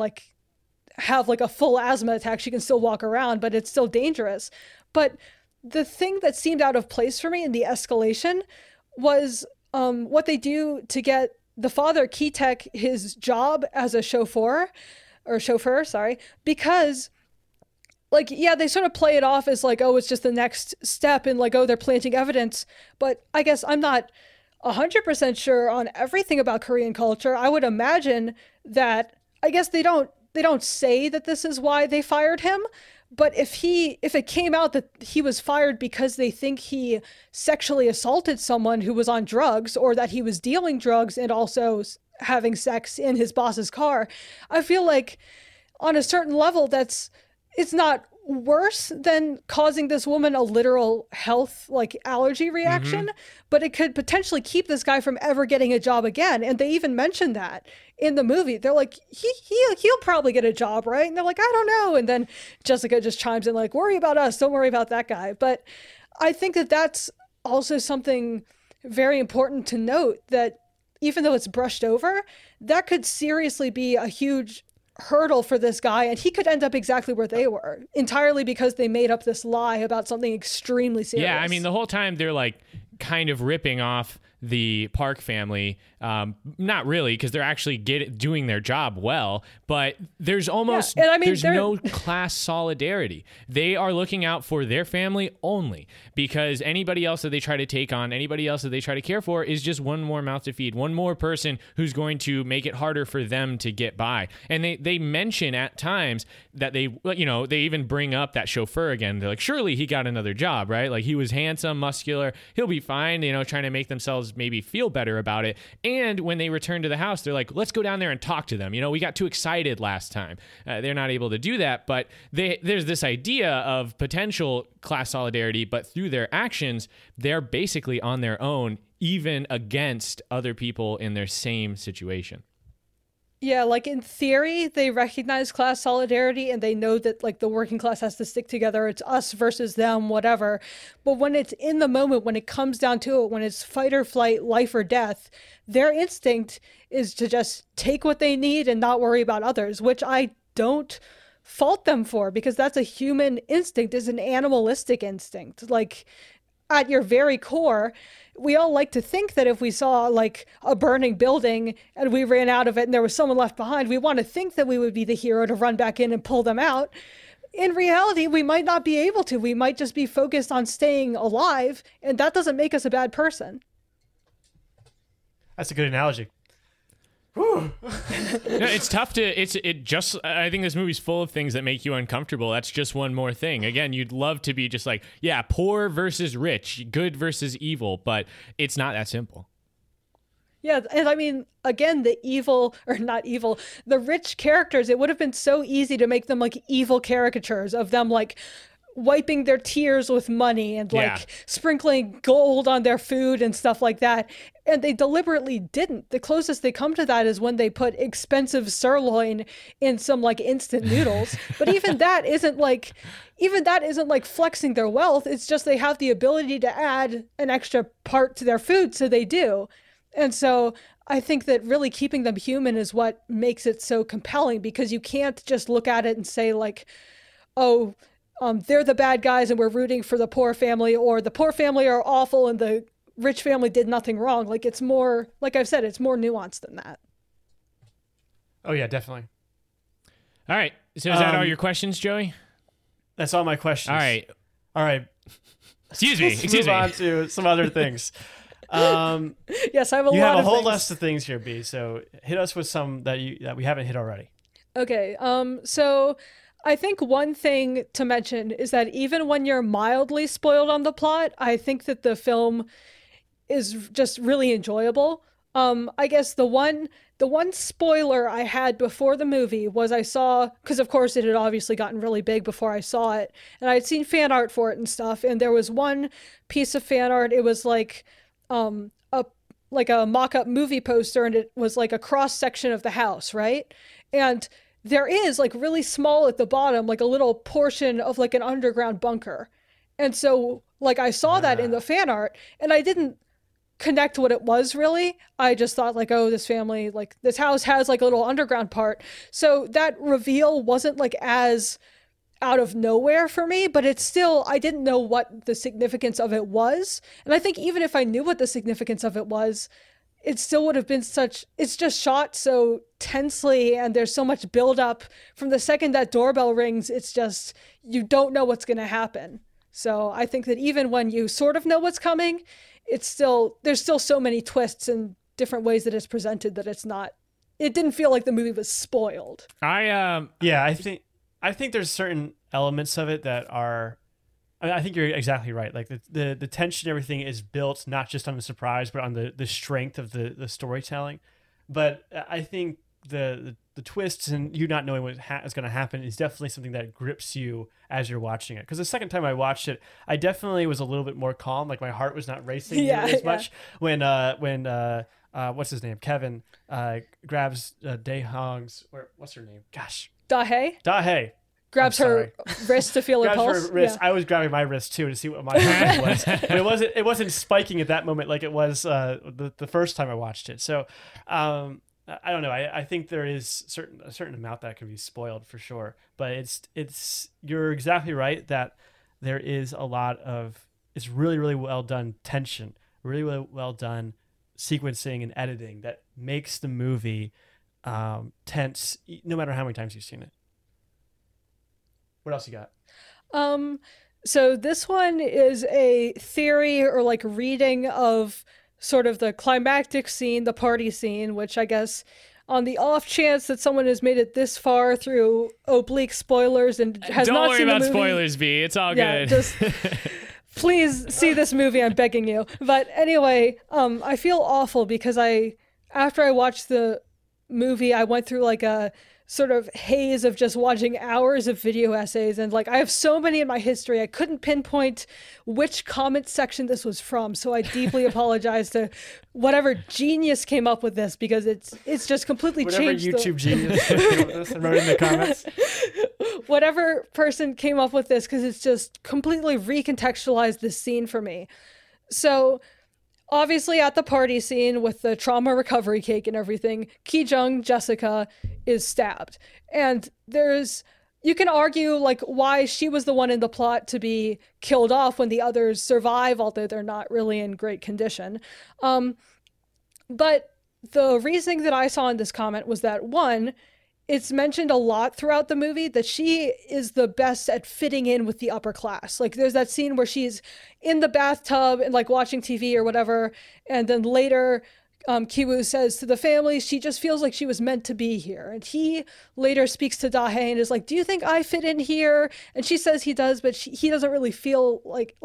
have a full asthma attack. She can still walk around, but it's still dangerous. But the thing that seemed out of place for me in the escalation was what they do to get the father, Ki-taek, his job as a chauffeur, because like, yeah, they sort of play it off as like, oh, it's just the next step, and like, oh, they're planting evidence. But I guess I'm not 100% sure on everything about Korean culture. I would imagine that, I guess they don't say that this is why they fired him, but if it came out that he was fired because they think he sexually assaulted someone who was on drugs, or that he was dealing drugs and also having sex in his boss's car, I feel like on a certain level it's not worse than causing this woman a literal health, like, allergy reaction, but it could potentially keep this guy from ever getting a job again. And they even mentioned that in the movie. They're like, he'll probably get a job, right? And they're like, I don't know. And then Jessica just chimes in like, worry about us, don't worry about that guy. But I think that that's also something very important to note, that even though it's brushed over, that could seriously be a huge hurdle for this guy, and he could end up exactly where they were, entirely because they made up this lie about something extremely serious. Yeah, I mean, the whole time they're like kind of ripping off the Park family, not really, because they're actually doing their job well, but there's almost, yeah, and I mean, there's no class solidarity. They are looking out for their family only, because anybody else that they try to take on, anybody else that they try to care for, is just one more mouth to feed, one more person who's going to make it harder for them to get by. And they mention at times that they even bring up that chauffeur again. They're like, surely he got another job, right? Like, he was handsome, muscular, he'll be fine, you know, trying to make themselves maybe feel better about it. And when they return to the house, they're like, let's go down there and talk to them. You know, we got too excited last time. They're not able to do that, but there's this idea of potential class solidarity, but through their actions, they're basically on their own, even against other people in their same situation. Yeah, like, in theory, they recognize class solidarity, and they know that, like, the working class has to stick together. It's us versus them, whatever. But when it's in the moment, when it comes down to it, when it's fight or flight, life or death, their instinct is to just take what they need and not worry about others, which I don't fault them for, because that's a human instinct. It's an animalistic instinct. Like, at your very core, we all like to think that if we saw like a burning building and we ran out of it and there was someone left behind, we want to think that we would be the hero to run back in and pull them out. In reality, we might not be able to. We might just be focused on staying alive, and that doesn't make us a bad person. That's a good analogy. No, it's tough to I think this movie's full of things that make you uncomfortable. That's just one more thing. Again, you'd love to be just like, yeah, poor versus rich, good versus evil, but it's not that simple. Yeah, and I mean, again, the rich characters, it would have been so easy to make them like evil caricatures of them, like wiping their tears with money and like sprinkling gold on their food and stuff like that. And they deliberately didn't. The closest they come to that is when they put expensive sirloin in some like instant noodles. But even that isn't like flexing their wealth. It's just they have the ability to add an extra part to their food, so they do. And so I think that really keeping them human is what makes it so compelling, because you can't just look at it and say like, oh, they're the bad guys and we're rooting for the poor family, or the poor family are awful and the rich family did nothing wrong. Like, it's more, like I've said, it's more nuanced than that. Oh, yeah, definitely. All right. So is that all your questions, Joey? That's all my questions. All right. Excuse me. Let's move on to some other things. Yes, I have a lot of things. You have a whole list of things here, B. So hit us with some that we haven't hit already. Okay. So I think one thing to mention is that even when you're mildly spoiled on the plot, I think that the film is just really enjoyable. I guess the one spoiler I had before the movie was I saw, because of course it had obviously gotten really big before I saw it, and I had seen fan art for it and stuff, and there was one piece of fan art, it was like a mock-up movie poster, and it was like a cross-section of the house, right? And there is like really small at the bottom, like a little portion of like an underground bunker. And so like I saw that in the fan art and I didn't connect what it was really. I just thought like, oh, this family, like this house has like a little underground part. So that reveal wasn't like as out of nowhere for me, but it's still, I didn't know what the significance of it was. And I think even if I knew what the significance of it was, it still would have been such, it's just shot so tensely and there's so much buildup. From the second that doorbell rings, it's just, you don't know what's going to happen. So I think that even when you sort of know what's coming, it's still, there's still so many twists and different ways that it's presented that it's not, it didn't feel like the movie was spoiled. I think there's certain elements of it that are, I think you're exactly right. Like the tension, everything is built not just on the surprise, but on the strength of the storytelling. But I think the twists and you not knowing what is going to happen is definitely something that grips you as you're watching it. Because the second time I watched it, I definitely was a little bit more calm. Like my heart was not racing much when what's his name, Kevin, grabs Daehong's, or what's her name? Gosh, Da-hye. Grabs her wrist to feel her pulse. Grabs her wrist. Yeah. I was grabbing my wrist too to see what my hand was. And it wasn't spiking at that moment like it was the first time I watched it. So I don't know. I think there is a certain amount that can be spoiled for sure. But it's you're exactly right that there is a lot of, it's really, really well done tension, really, really well done sequencing and editing that makes the movie tense no matter how many times you've seen it. What else you got? So this one is a theory or like reading of sort of the climactic scene, the party scene, which I guess on the off chance that someone has made it this far through oblique spoilers and has not seen the movie. Don't worry about spoilers, B. It's all good. Just please see this movie. I'm begging you. But anyway, I feel awful because after I watched the movie, I went through like a sort of haze of just watching hours of video essays, and like I have so many in my history I couldn't pinpoint which comment section this was from, so I deeply apologize to whatever genius came up with this, because it's just completely whatever changed YouTube genius came up with this and wrote in the comments, whatever person came up with this, because it's just completely recontextualized this scene for me. So obviously at the party scene with the trauma recovery cake and everything, Ki-jung, Jessica, is stabbed. And you can argue like why she was the one in the plot to be killed off when the others survive, although they're not really in great condition. But the reasoning that I saw in this comment was that, one, it's mentioned a lot throughout the movie that she is the best at fitting in with the upper class. Like there's that scene where she's in the bathtub and like watching TV or whatever. And then later Ki-woo says to the family, she just feels like she was meant to be here. And he later speaks to Da-hye and is like, do you think I fit in here? And she says he does, but he doesn't really feel like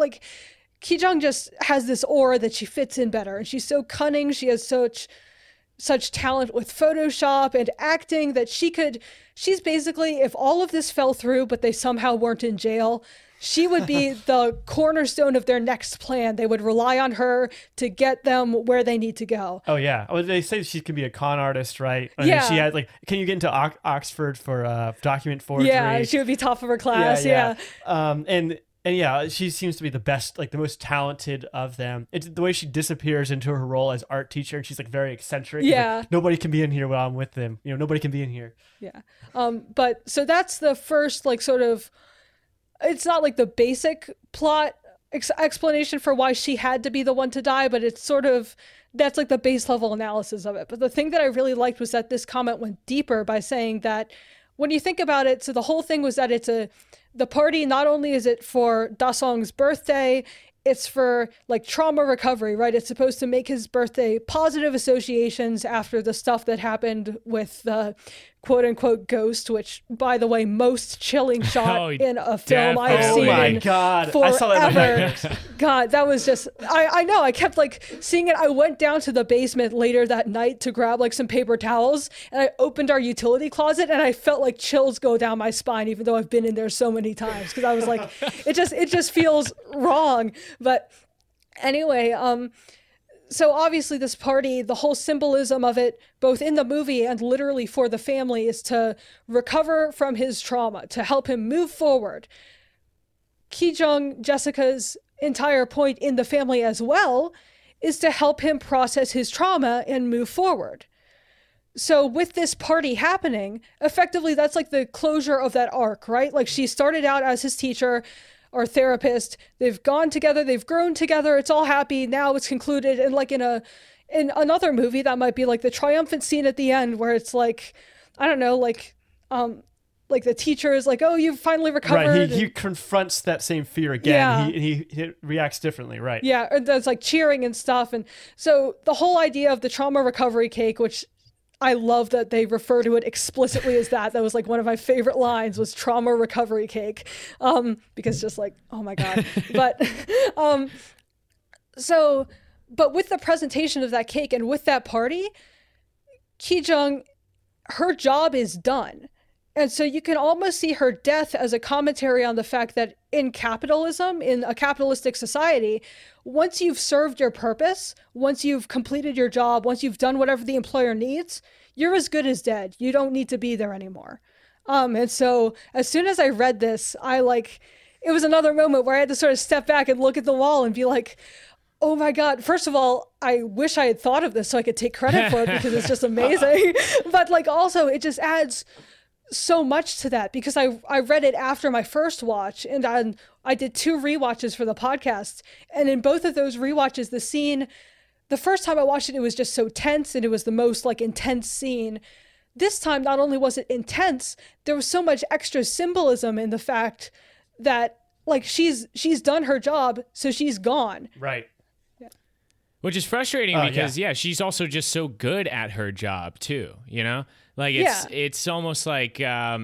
Ki-jung just has this aura that she fits in better. And she's so cunning. She has such talent with Photoshop and acting that she's basically, if all of this fell through but they somehow weren't in jail, she would be the cornerstone of their next plan. They would rely on her to get them where they need to go. Oh yeah. Well, they say she can be a con artist, right? I mean, yeah. She had can you get into Oxford for document forgery? Yeah, she would be top of her class. Yeah. And yeah, she seems to be the best, the most talented of them. It's the way she disappears into her role as art teacher, and she's very eccentric. Yeah. Nobody can be in here while I'm with them. Nobody can be in here. Yeah. But so that's the first sort of, it's not the basic plot explanation for why she had to be the one to die, but it's sort of, that's the base level analysis of it. But the thing that I really liked was that this comment went deeper by saying that when you think about it, so the whole thing was that the party, not only is it for Da-song's birthday, it's for trauma recovery, right? It's supposed to make his birthday positive associations after the stuff that happened with the quote unquote ghost, which by the way, most chilling shot in a film I've seen. Oh my God. Forever. I saw that. God, that was just, I know. I kept seeing it. I went down to the basement later that night to grab some paper towels, and I opened our utility closet and I felt chills go down my spine, even though I've been in there so many times. Cause I was it just feels wrong. But anyway, so obviously this party, the whole symbolism of it, both in the movie and literally for the family, is to recover from his trauma, to help him move forward. Ki-jung, Jessica's entire point in the family as well, is to help him process his trauma and move forward. So with this party happening, effectively that's the closure of that arc, right? She started out as his teacher, our therapist, they've gone together, they've grown together, it's all happy, now it's concluded, and in a in another movie, that might be like the triumphant scene at the end where it's like, I don't know, like the teacher is like, oh, you've finally recovered. Right, he confronts that same fear again. Yeah. He reacts differently, right? Yeah, and there's like cheering and stuff. And so the whole idea of the trauma recovery cake, which I love that they refer to it explicitly as that. That was like one of my favorite lines, was trauma recovery cake. Because just like, oh my God. But but with the presentation of that cake and with that party, Ki-jung, her job is done. And so you can almost see her death as a commentary on the fact that in capitalism, in a capitalistic society, once you've served your purpose, once you've completed your job, once you've done whatever the employer needs, you're as good as dead. You don't need to be there anymore. And so as soon as I read this, it was another moment where I had to sort of step back and look at the wall and be like, oh my God. First of all, I wish I had thought of this so I could take credit for it, because it's just amazing. But also it just adds so much to that, because I read it after my first watch, and I did two rewatches for the podcast. And in both of those rewatches, the scene, the first time I watched it, it was just so tense, and it was the most intense scene. This time, not only was it intense, there was so much extra symbolism in the fact that she's done her job, so she's gone. Right. Which is frustrating because, she's also just so good at her job too, you know? It's almost like, I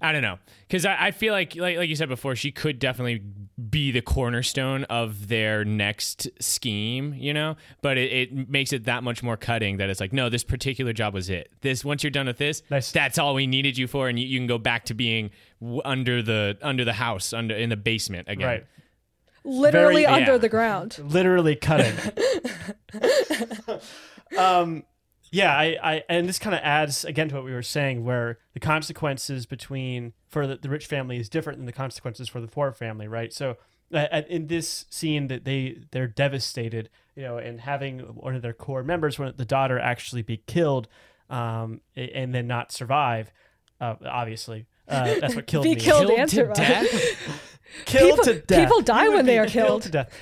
don't know. Because I feel like you said before, she could definitely be the cornerstone of their next scheme, you know? But it makes it that much more cutting that it's like, no, this particular job was it. This, once you're done with this, that's all we needed you for. And you can go back to being under the house, in the basement again. Right. Literally under the ground. Literally cutting. And this kind of adds again to what we were saying, where the consequences for the rich family is different than the consequences for the poor family, right? So in this scene, that they're devastated, you know, and having one of their core members, the daughter, actually be killed, and then not survive, obviously. That's what killed me. Killed to death. People die when they are killed to death.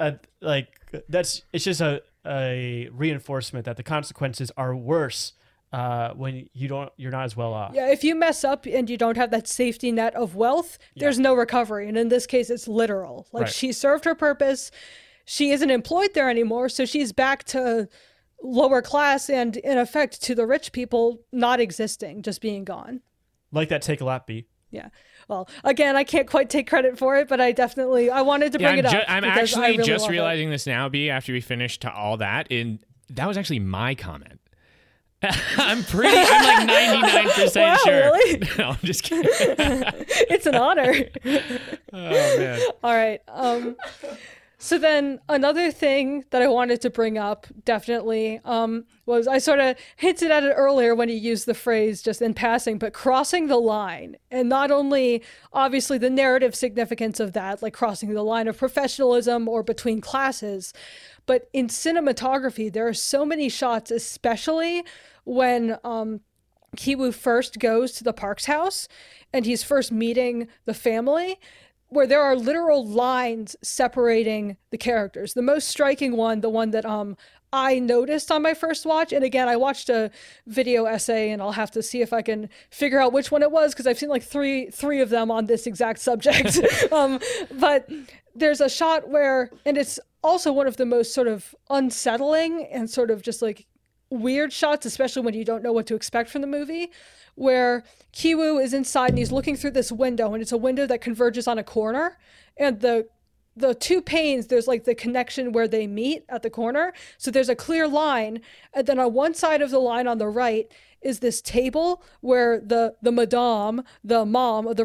It's just a reinforcement that the consequences are worse when you're not as well off. Yeah, if you mess up and you don't have that safety net of wealth, there's no recovery. And in this case, it's literal. She served her purpose. She isn't employed there anymore, so she's back to lower class, and in effect to the rich people not existing, just being gone. Like that take a lap beat. Yeah. Well, again, I can't quite take credit for it, but I wanted to bring it up. I'm actually just realizing this now, B, after we finished to all that, and that was actually my comment. I'm like 99% wow, sure. Really? No, I'm just kidding. It's an honor. Oh, man. All right. So then another thing that I wanted to bring up definitely was, I sort of hinted at it earlier when you used the phrase just in passing, but crossing the line, and not only obviously the narrative significance of that, like crossing the line of professionalism or between classes, but in cinematography, there are so many shots, especially when Ki-woo first goes to the Park's house and he's first meeting the family, where there are literal lines separating the characters. The most striking one, the one that I noticed on my first watch, and again, I watched a video essay and I'll have to see if I can figure out which one it was, because I've seen like three of them on this exact subject. But there's a shot where, and it's also one of the most sort of unsettling and sort of just like weird shots, especially when you don't know what to expect from the movie, where Ki-woo is inside and he's looking through this window, and it's a window that converges on a corner, and the two panes, there's like the connection where they meet at the corner, so there's a clear line. And then on one side of the line on the right is this table where the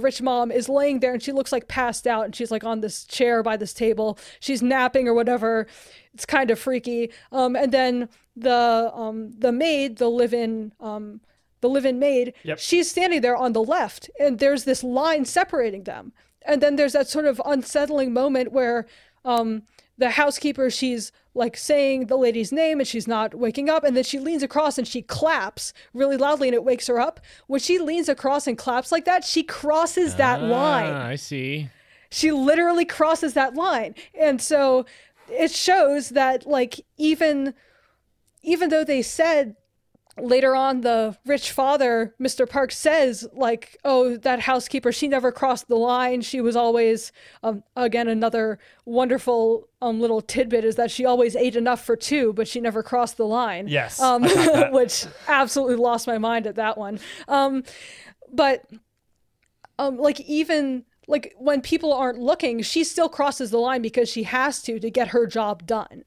rich mom is laying there, and she looks like passed out, and she's like on this chair by this table, she's napping or whatever. It's kind of freaky. And then the maid, the live-in maid, yep, she's standing there on the left, and there's this line separating them. And then there's that sort of unsettling moment where the housekeeper, she's like saying the lady's name and she's not waking up, and then she leans across and she claps really loudly and it wakes her up. When she leans across and claps like that, she crosses that line. I see. She literally crosses that line. And so it shows that, like, even though they said later on, the rich father, Mr. Park, says, like, oh, that housekeeper, she never crossed the line. She was always, again, another wonderful little tidbit is that she always ate enough for two, but she never crossed the line. Yes. Which absolutely lost my mind at that one. But even... like, when people aren't looking, she still crosses the line because she has to get her job done.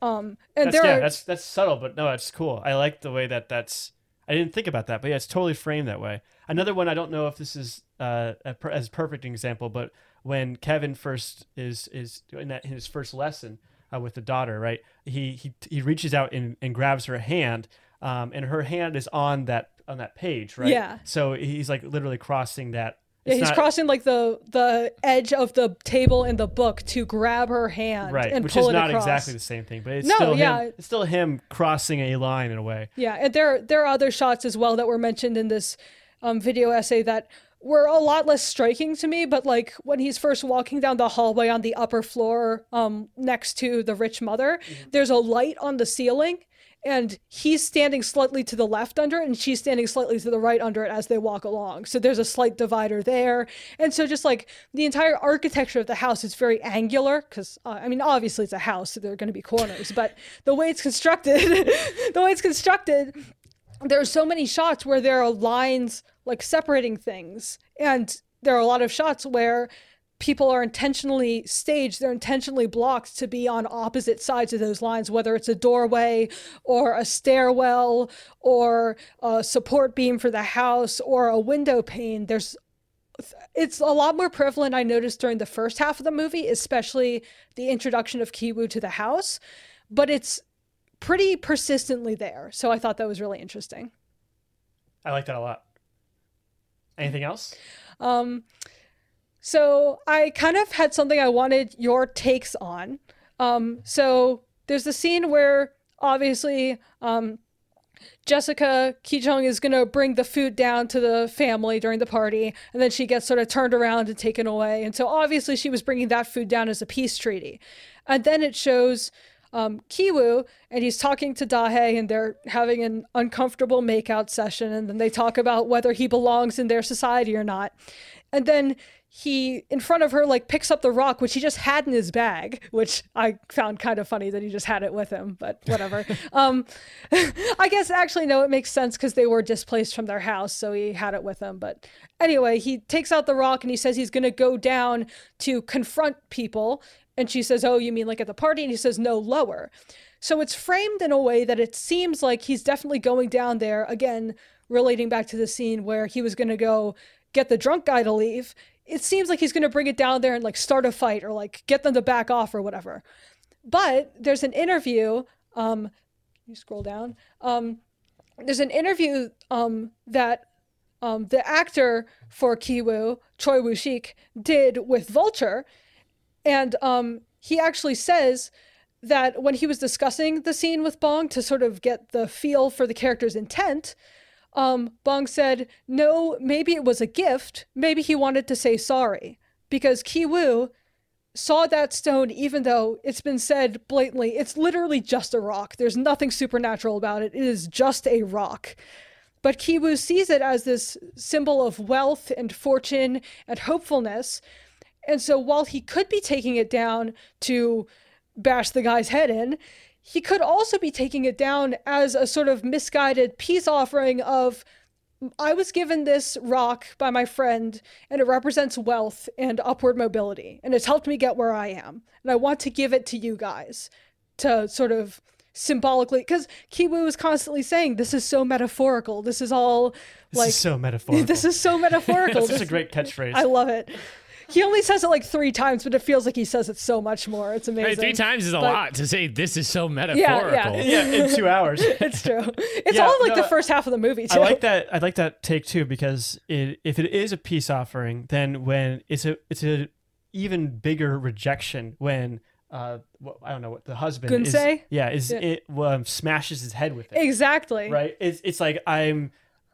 That's subtle, but no, that's cool. I like the way that's, I didn't think about that, but yeah, it's totally framed that way. Another one, I don't know if this is as perfect an example, but when Kevin first is in his first lesson with the daughter, right? He reaches out and grabs her hand, and her hand is on that page, right? Yeah. So he's like literally crossing that. Yeah, he's crossing like the edge of the table in the book to grab her hand, right, and pull it across. Which is not exactly the same thing, but it's still him crossing a line in a way. Yeah, and there are other shots as well that were mentioned in this video essay that were a lot less striking to me, but like when he's first walking down the hallway on the upper floor next to the rich mother, mm-hmm. There's a light on the ceiling. And he's standing slightly to the left under it, and she's standing slightly to the right under it as they walk along. So there's a slight divider there. And so just like the entire architecture of the house is very angular because, obviously it's a house, so there are going to be corners. But the way it's constructed, there are so many shots where there are lines like separating things. And there are a lot of shots where people are intentionally staged, they're intentionally blocked to be on opposite sides of those lines, whether it's a doorway or a stairwell or a support beam for the house or a window pane. It's a lot more prevalent, I noticed, during the first half of the movie, especially the introduction of Ki-woo to the house, but it's pretty persistently there. So I thought that was really interesting. I like that a lot. Anything else? So I kind of had something I wanted your takes on. So there's the scene where obviously Jessica Ki-jung is going to bring the food down to the family during the party, and then she gets sort of turned around and taken away. And so obviously she was bringing that food down as a peace treaty. And then it shows Ki-woo, and he's talking to Da-hye, and they're having an uncomfortable makeout session. And then they talk about whether he belongs in their society or not. And then he, in front of her, like, picks up the rock, which he just had in his bag, which I found kind of funny that he just had it with him, but whatever. I guess, actually, no, it makes sense because they were displaced from their house, so he had it with him. But anyway, he takes out the rock and he says he's going to go down to confront people. And she says, oh, you mean like at the party? And he says, no, lower. So it's framed in a way that it seems like he's definitely going down there, again, relating back to the scene where he was going to go get the drunk guy to leave. It seems like he's going to bring it down there and like start a fight or like get them to back off or whatever. But there's an interview. You scroll down. There's an interview that the actor for Ki-woo, Choi Woo-shik, did with Vulture. And he actually says that when he was discussing the scene with Bong to sort of get the feel for the character's intent, Bong said, no, maybe it was a gift. Maybe he wanted to say sorry because Ki-woo saw that stone, even though it's been said blatantly, it's literally just a rock. There's nothing supernatural about it. It is just a rock. But Ki-woo sees it as this symbol of wealth and fortune and hopefulness. And so while he could be taking it down to bash the guy's head in, he could also be taking it down as a sort of misguided peace offering of, I was given this rock by my friend, and it represents wealth and upward mobility, and it's helped me get where I am, and I want to give it to you guys to sort of symbolically, because Ki-woo is constantly saying, this is so metaphorical. This is so metaphorical. That's such a great catchphrase. I love it. He only says it like three times, but it feels like he says it so much more. It's amazing. Hey, three times is a lot to say this is so metaphorical. Yeah, in 2 hours. It's true. It's the first half of the movie, too. I like that take, too, because if it is a peace offering, then when it's an even bigger rejection when, I don't know, what the husband Geun-sae? Smashes his head with it. Exactly. Right? It's like,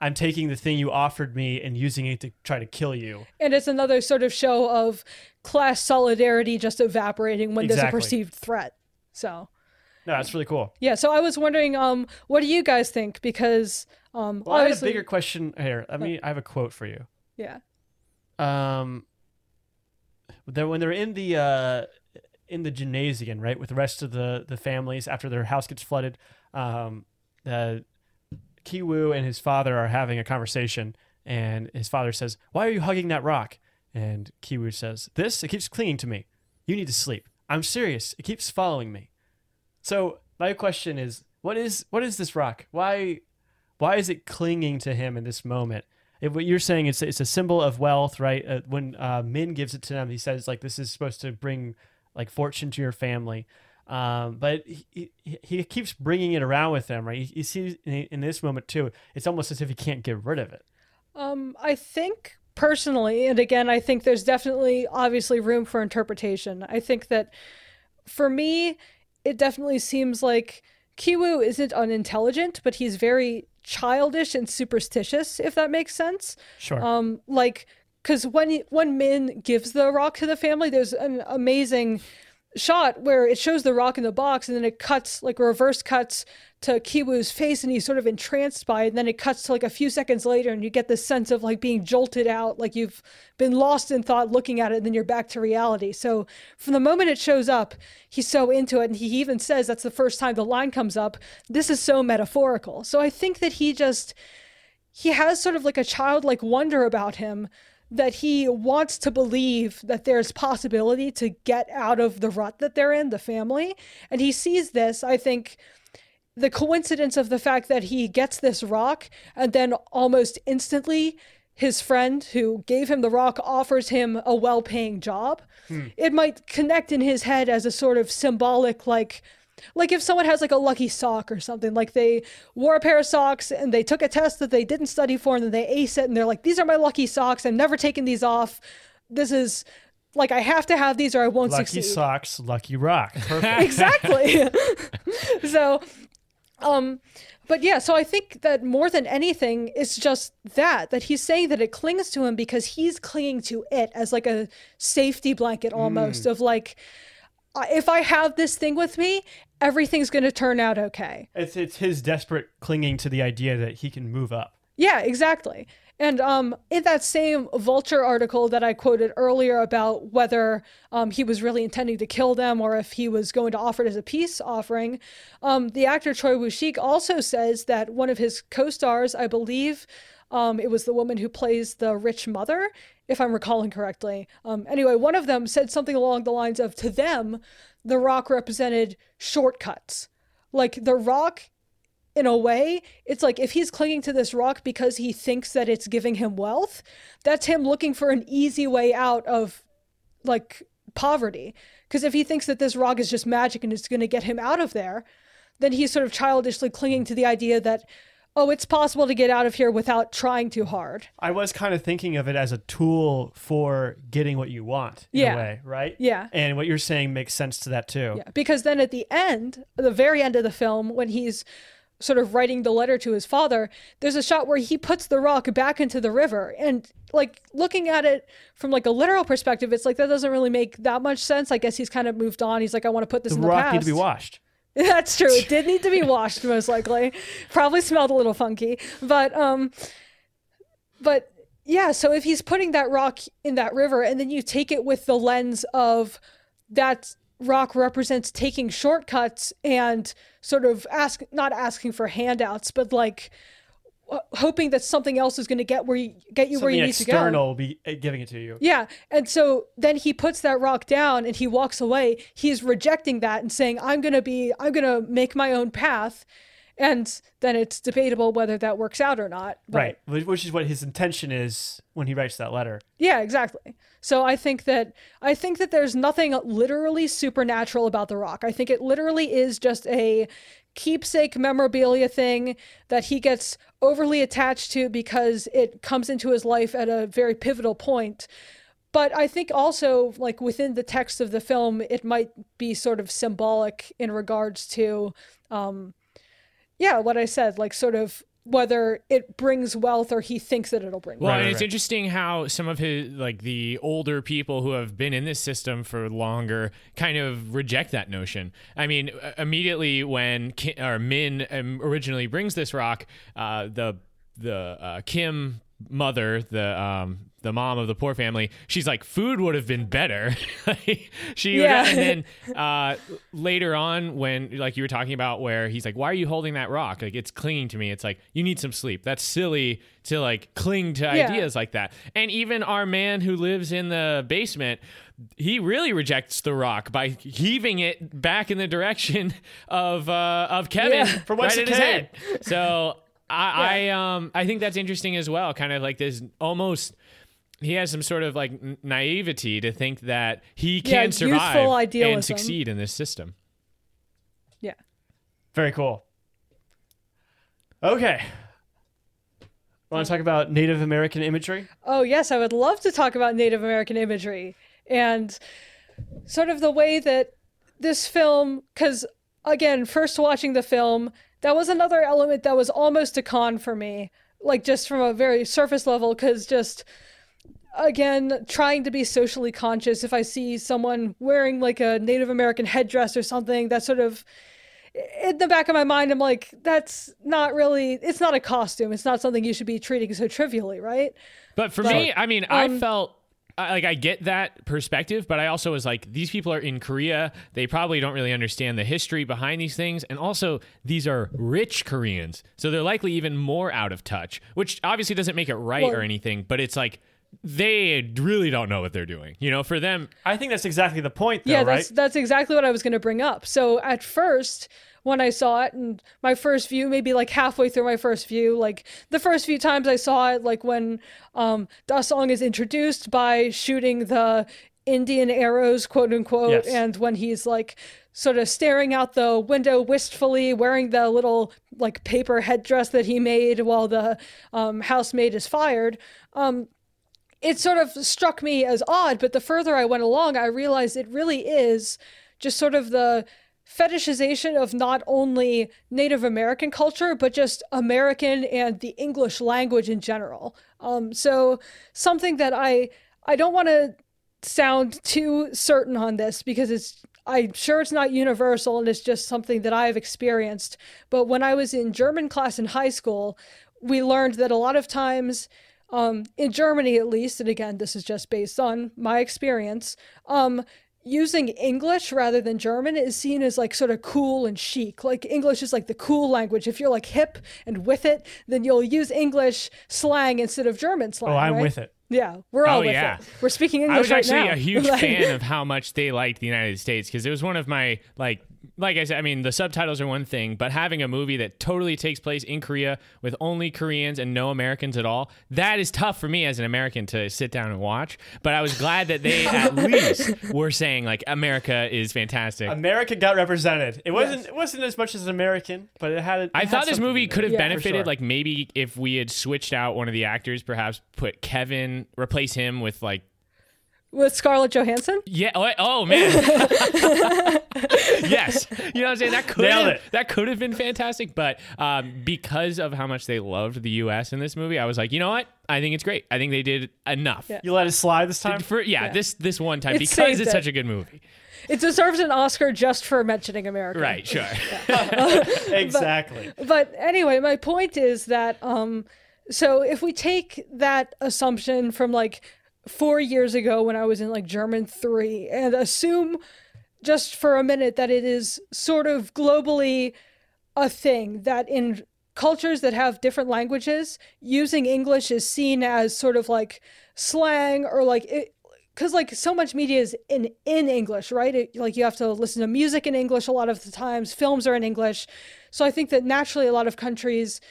I'm taking the thing you offered me and using it to try to kill you. And it's another sort of show of class solidarity just evaporating when there's a perceived threat. So no, that's really cool. Yeah. So I was wondering, what do you guys think? Because well, I have a bigger question here. I have a quote for you. Yeah. When they're in the gymnasium, right, with the rest of the families after their house gets flooded, Ki-woo and his father are having a conversation, and his father says, "Why are you hugging that rock?" And Ki-woo says, "This, it keeps clinging to me. You need to sleep. I'm serious. It keeps following me." So my question is, what is this rock? Why is it clinging to him in this moment? What you're saying, it's a symbol of wealth, right? When Min gives it to them, he says, like, this is supposed to bring, like, fortune to your family. But he keeps bringing it around with him, right? You see in this moment, too, it's almost as if he can't get rid of it. I think, personally, and again, I think there's definitely, obviously, room for interpretation. I think that, for me, it definitely seems like Ki-woo isn't unintelligent, but he's very childish and superstitious, if that makes sense. Sure. Because when Min gives the rock to the family, there's an amazing shot where it shows the rock in the box, and then it cuts, like, reverse cuts to Ki-woo's face, and he's sort of entranced by it, and then it cuts to, like, a few seconds later, and you get this sense of, like, being jolted out, like you've been lost in thought looking at it, and then you're back to reality. So from the moment it shows up, he's so into it, and he even says that's the first time the line comes up, "This is so metaphorical." So I think that he has sort of, like, a childlike wonder about him, that he wants to believe that there's possibility to get out of the rut that they're in, the family. And he sees this, I think, the coincidence of the fact that he gets this rock, and then almost instantly his friend who gave him the rock offers him a well-paying job. It might connect in his head as a sort of symbolic, like if someone has, like, a lucky sock or something, like they wore a pair of socks and they took a test that they didn't study for, and then they ace it, and they're like, "These are my lucky socks. I'm never taking these off. This is, like, I have to have these or I won't succeed." Lucky socks, lucky rock. Perfect. Exactly. So, but yeah, so I think that more than anything, it's just that he's saying that it clings to him because he's clinging to it as, like, a safety blanket almost of, like, if I have this thing with me, everything's going to turn out okay. It's his desperate clinging to the idea that he can move up. Yeah, exactly. And in that same Vulture article that I quoted earlier about whether he was really intending to kill them or if he was going to offer it as a peace offering, the actor Choi Woo-shik also says that one of his co-stars, I believe it was the woman who plays the rich mother, if I'm recalling correctly. Anyway, one of them said something along the lines of, to them, the rock represented shortcuts. Like, the rock, in a way, it's like if he's clinging to this rock because he thinks that it's giving him wealth, that's him looking for an easy way out of, like, poverty. Because if he thinks that this rock is just magic and it's going to get him out of there, then he's sort of childishly clinging to the idea that, oh, it's possible to get out of here without trying too hard. I was kind of thinking of it as a tool for getting what you want in a way, right? Yeah. And what you're saying makes sense to that too. Yeah, because then at the end, the very end of the film, when he's sort of writing the letter to his father, there's a shot where he puts the rock back into the river. And, like, looking at it from, like, a literal perspective, it's like that doesn't really make that much sense. I guess he's kind of moved on. He's like, I want to put this in the past. The rock needs to be washed. That's true. It did need to be washed, most likely. Probably smelled a little funky. But yeah, so if he's putting that rock in that river, and then you take it with the lens of that rock represents taking shortcuts and sort of not asking for handouts, but, like, hoping that something else is going to get you something where you need to go. Something external will be giving it to you. Yeah. And so then he puts that rock down and he walks away. He's rejecting that and saying, I'm going to make my own path. And then it's debatable whether that works out or not. But... right. Which is what his intention is when he writes that letter. Yeah, exactly. So I think that there's nothing literally supernatural about the rock. I think it literally is just a keepsake memorabilia thing that he gets overly attached to because it comes into his life at a very pivotal point. But I think also, like, within the text of the film, it might be sort of symbolic in regards to, what I said, like, sort of whether it brings wealth or he thinks that it'll bring wealth. Well, and it's interesting how some of his, like the older people who have been in this system for longer kind of reject that notion. I mean, immediately when Min originally brings this rock, the Kim mother, the mom of the poor family, she's like, food would have been better. And then later on, when like you were talking about, where he's like, why are you holding that rock? Like, it's clinging to me. It's like, you need some sleep. That's silly to like cling to ideas like that. And even our man who lives in the basement, he really rejects the rock by heaving it back in the direction of Kevin from what's in his head. So I think that's interesting as well. Kind of like this almost. He has some sort of like naivety to think that he can survive and succeed in this system. Yeah. Very cool. Okay. Want to talk about Native American imagery? Oh, yes. I would love to talk about Native American imagery and sort of the way that this film, because again, first watching the film, that was another element that was almost a con for me, like just from a very surface level, because just... again, trying to be socially conscious, if I see someone wearing like a Native American headdress or something, that sort of in the back of my mind, I'm like, that's not really, it's not a costume. It's not something you should be treating so trivially, right? But for me, I mean, I felt like I get that perspective, but I also was like, these people are in Korea. They probably don't really understand the history behind these things. And also, these are rich Koreans. So they're likely even more out of touch, which obviously doesn't make it right or anything, but it's like, they really don't know what they're doing, you know, for them. I think that's exactly the point, though, right? That's exactly what I was going to bring up. So at first, when I saw it, and my first view, maybe like halfway through my first view, like the first few times I saw it, like when Da-song is introduced by shooting the Indian arrows, quote unquote, and when he's like sort of staring out the window wistfully, wearing the little like paper headdress that he made while the housemaid is fired, it sort of struck me as odd, but the further I went along, I realized it really is just sort of the fetishization of not only Native American culture, but just American and the English language in general. So something that I don't want to sound too certain on this, because I'm sure it's not universal and it's just something that I've experienced. But when I was in German class in high school, we learned that a lot of times in Germany, at least, and again, this is just based on my experience, using English rather than German is seen as like sort of cool and chic. Like English is like the cool language. If you're like hip and with it, then you'll use English slang instead of German slang. Oh, I'm with it. Yeah, we're all with it. We're speaking English. I was actually a huge fan of how much they liked the United States, because it was one of my like I said, I mean, the subtitles are one thing, but having a movie that totally takes place in Korea with only Koreans and no Americans at all, that is tough for me as an American to sit down and watch. But I was glad that they at least were saying like America is fantastic. America got represented. It wasn't it wasn't as much as an American, but it had. I thought this movie could have benefited, like maybe if we had switched out one of the actors, perhaps put Kevin, replace him with like. With Scarlett Johansson? Yeah. Oh man. Yes. You know what I'm saying? That could have been fantastic, but because of how much they loved the U.S. in this movie, I was like, you know what? I think it's great. I think they did enough. Yeah. You let it slide this time? This one time, because it's such a good movie. It deserves an Oscar just for mentioning America. Right, sure. Exactly. But anyway, my point is that, so if we take that assumption from like, 4 years ago when I was in like German 3 and assume just for a minute that it is sort of globally a thing that in cultures that have different languages, using English is seen as sort of like slang or like it, because like so much media is in English, right? Like you have to listen to music in English a lot of the times, films are in English. So I think that naturally a lot of countries,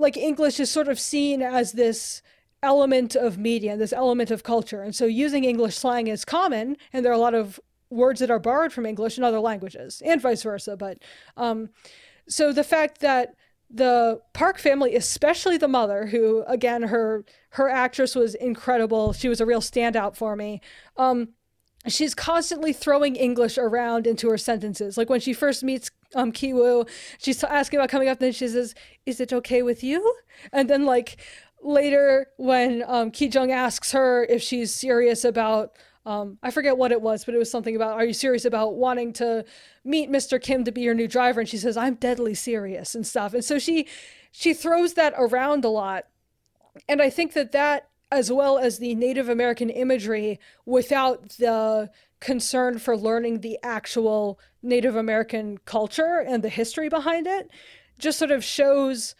like English is sort of seen as this element of media and this element of culture, and so using English slang is common, and there are a lot of words that are borrowed from English in other languages and vice versa. But so the fact that the Park family, especially the mother, who again her actress was incredible, she was a real standout for me, she's constantly throwing English around into her sentences. Like when she first meets Ki-woo, she's asking about coming up, then she says, "Is it okay with you?" And then like later when Ki-jung asks her if she's serious about I forget what it was, but it was something about, are you serious about wanting to meet Mr. Kim to be your new driver? And she says, I'm deadly serious and stuff. And so she throws that around a lot. And I think that that, as well as the Native American imagery without the concern for learning the actual Native American culture and the history behind it, just sort of shows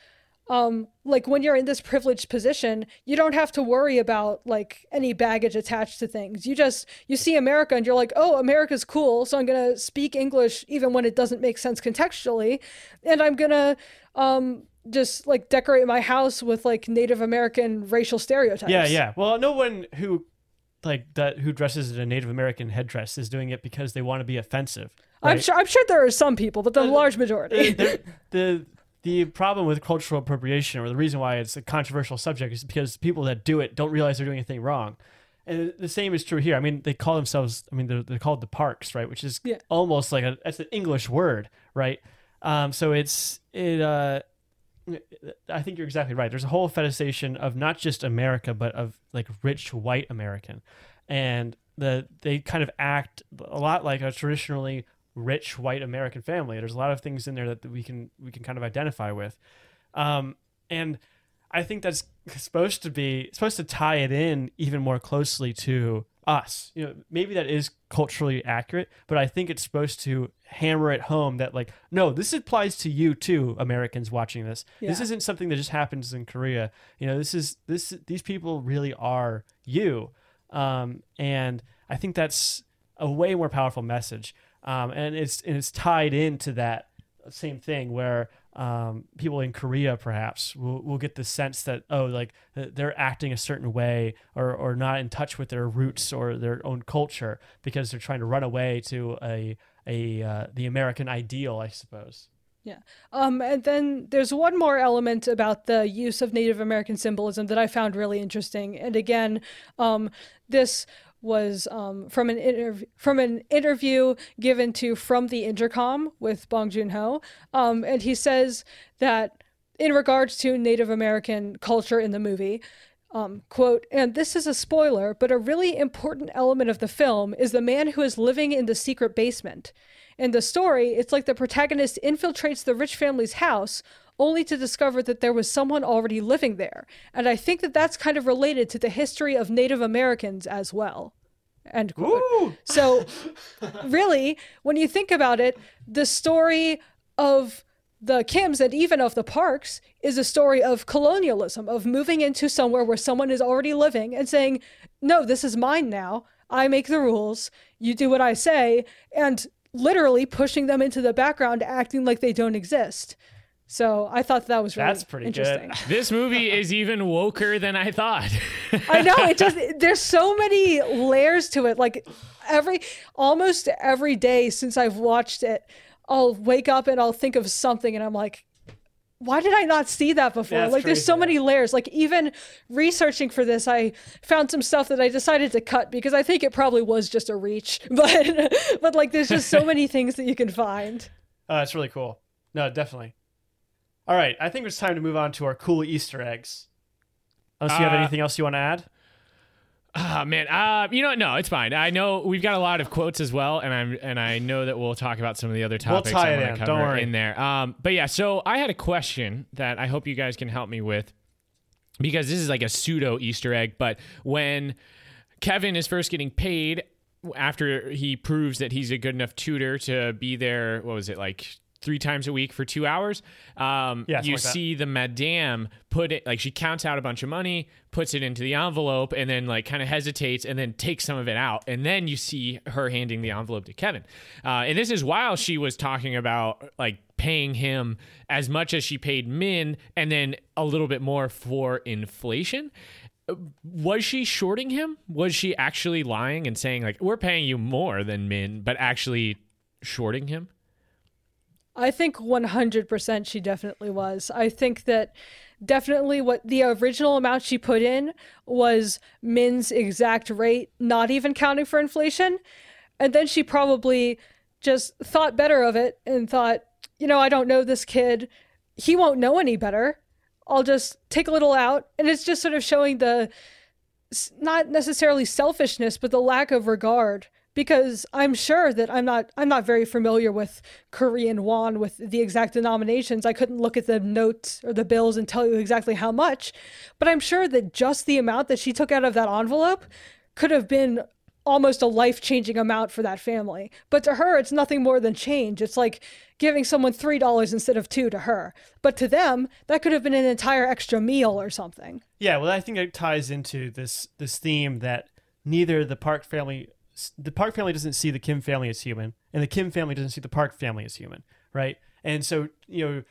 like when you're in this privileged position, you don't have to worry about like any baggage attached to things. You see America and you're like, oh, America's cool. So I'm going to speak English even when it doesn't make sense contextually. And I'm going to just like decorate my house with like Native American racial stereotypes. Yeah. Yeah. Well, no one who dresses in a Native American headdress is doing it because they want to be offensive. Right? I'm sure there are some people, but the large majority. The problem with cultural appropriation, or the reason why it's a controversial subject, is because people that do it don't realize they're doing anything wrong. And the same is true here. I mean, they call themselves, they're called the Parks, right? Which is almost like that's an English word, right? So I think you're exactly right. There's a whole fetishization of not just America, but of like rich white American. And they kind of act a lot like a traditionally rich white American family. There's a lot of things in there that we can kind of identify with, and I think that's supposed to tie it in even more closely to us. Maybe that is culturally accurate, but I think it's supposed to hammer it home that like, no, this applies to you too, Americans watching this. Yeah. This isn't something that just happens in Korea. These people really are you, and I think that's a way more powerful message. And it's tied into that same thing where people in Korea perhaps will get the sense that, oh, like they're acting a certain way or not in touch with their roots or their own culture because they're trying to run away to the American ideal, I suppose. Yeah. And then there's one more element about the use of Native American symbolism that I found really interesting. And again, this was from an interview given to From the Intercom with Bong Joon-ho. And he says that in regards to Native American culture in the movie, quote, and this is a spoiler, but a really important element of the film is the man who is living in the secret basement. In the story, it's like the protagonist infiltrates the rich family's house only to discover that there was someone already living there. And I think that that's kind of related to the history of Native Americans as well. End quote. Ooh. So really, when you think about it, the story of the Kims and even of the Parks is a story of colonialism, of moving into somewhere where someone is already living and saying, no, this is mine now. I make the rules. You do what I say. And literally pushing them into the background, acting like they don't exist. So I thought that was really interesting. That's pretty interesting. Good. This movie is even woker than I thought. I know. There's so many layers to it. Like almost every day since I've watched it, I'll wake up and I'll think of something and I'm like, why did I not see that before? That's like, there's so many layers. Like, even researching for this, I found some stuff that I decided to cut because I think it probably was just a reach. But like, there's just so many things that you can find. That's really cool. No, definitely. All right. I think it's time to move on to our cool Easter eggs. Unless you have anything else you want to add? Oh, man. No, it's fine. I know we've got a lot of quotes as well, and I know that we'll talk about some of the other topics we'll tie it in. Don't worry. In there. But yeah, so I had a question that I hope you guys can help me with, because this is like a pseudo Easter egg, but when Kevin is first getting paid after he proves that he's a good enough tutor to be there, what was it, like 3 times a week for 2 hours, you like see the madame put it, like she counts out a bunch of money, puts it into the envelope, and then like kind of hesitates and then takes some of it out. And then you see her handing the envelope to Kevin. And this is while she was talking about like paying him as much as she paid Min and then a little bit more for inflation. Was she shorting him? Was she actually lying and saying like, we're paying you more than Min, but actually shorting him? I think 100% she definitely was. I think that definitely what the original amount she put in was Min's exact rate, not even counting for inflation. And then she probably just thought better of it and thought, you know, I don't know this kid. He won't know any better. I'll just take a little out. And it's just sort of showing the, not necessarily selfishness, but the lack of regard, because I'm sure that I'm not very familiar with Korean won, with the exact denominations. I couldn't look at the notes or the bills and tell you exactly how much, but I'm sure that just the amount that she took out of that envelope could have been almost a life-changing amount for that family. But to her, it's nothing more than change. It's like giving someone $3 instead of $2 to her. But to them, that could have been an entire extra meal or something. Yeah, well, I think it ties into this theme that neither the Park family doesn't see the Kim family as human, and the Kim family doesn't see the Park family as human, right? And so, you know,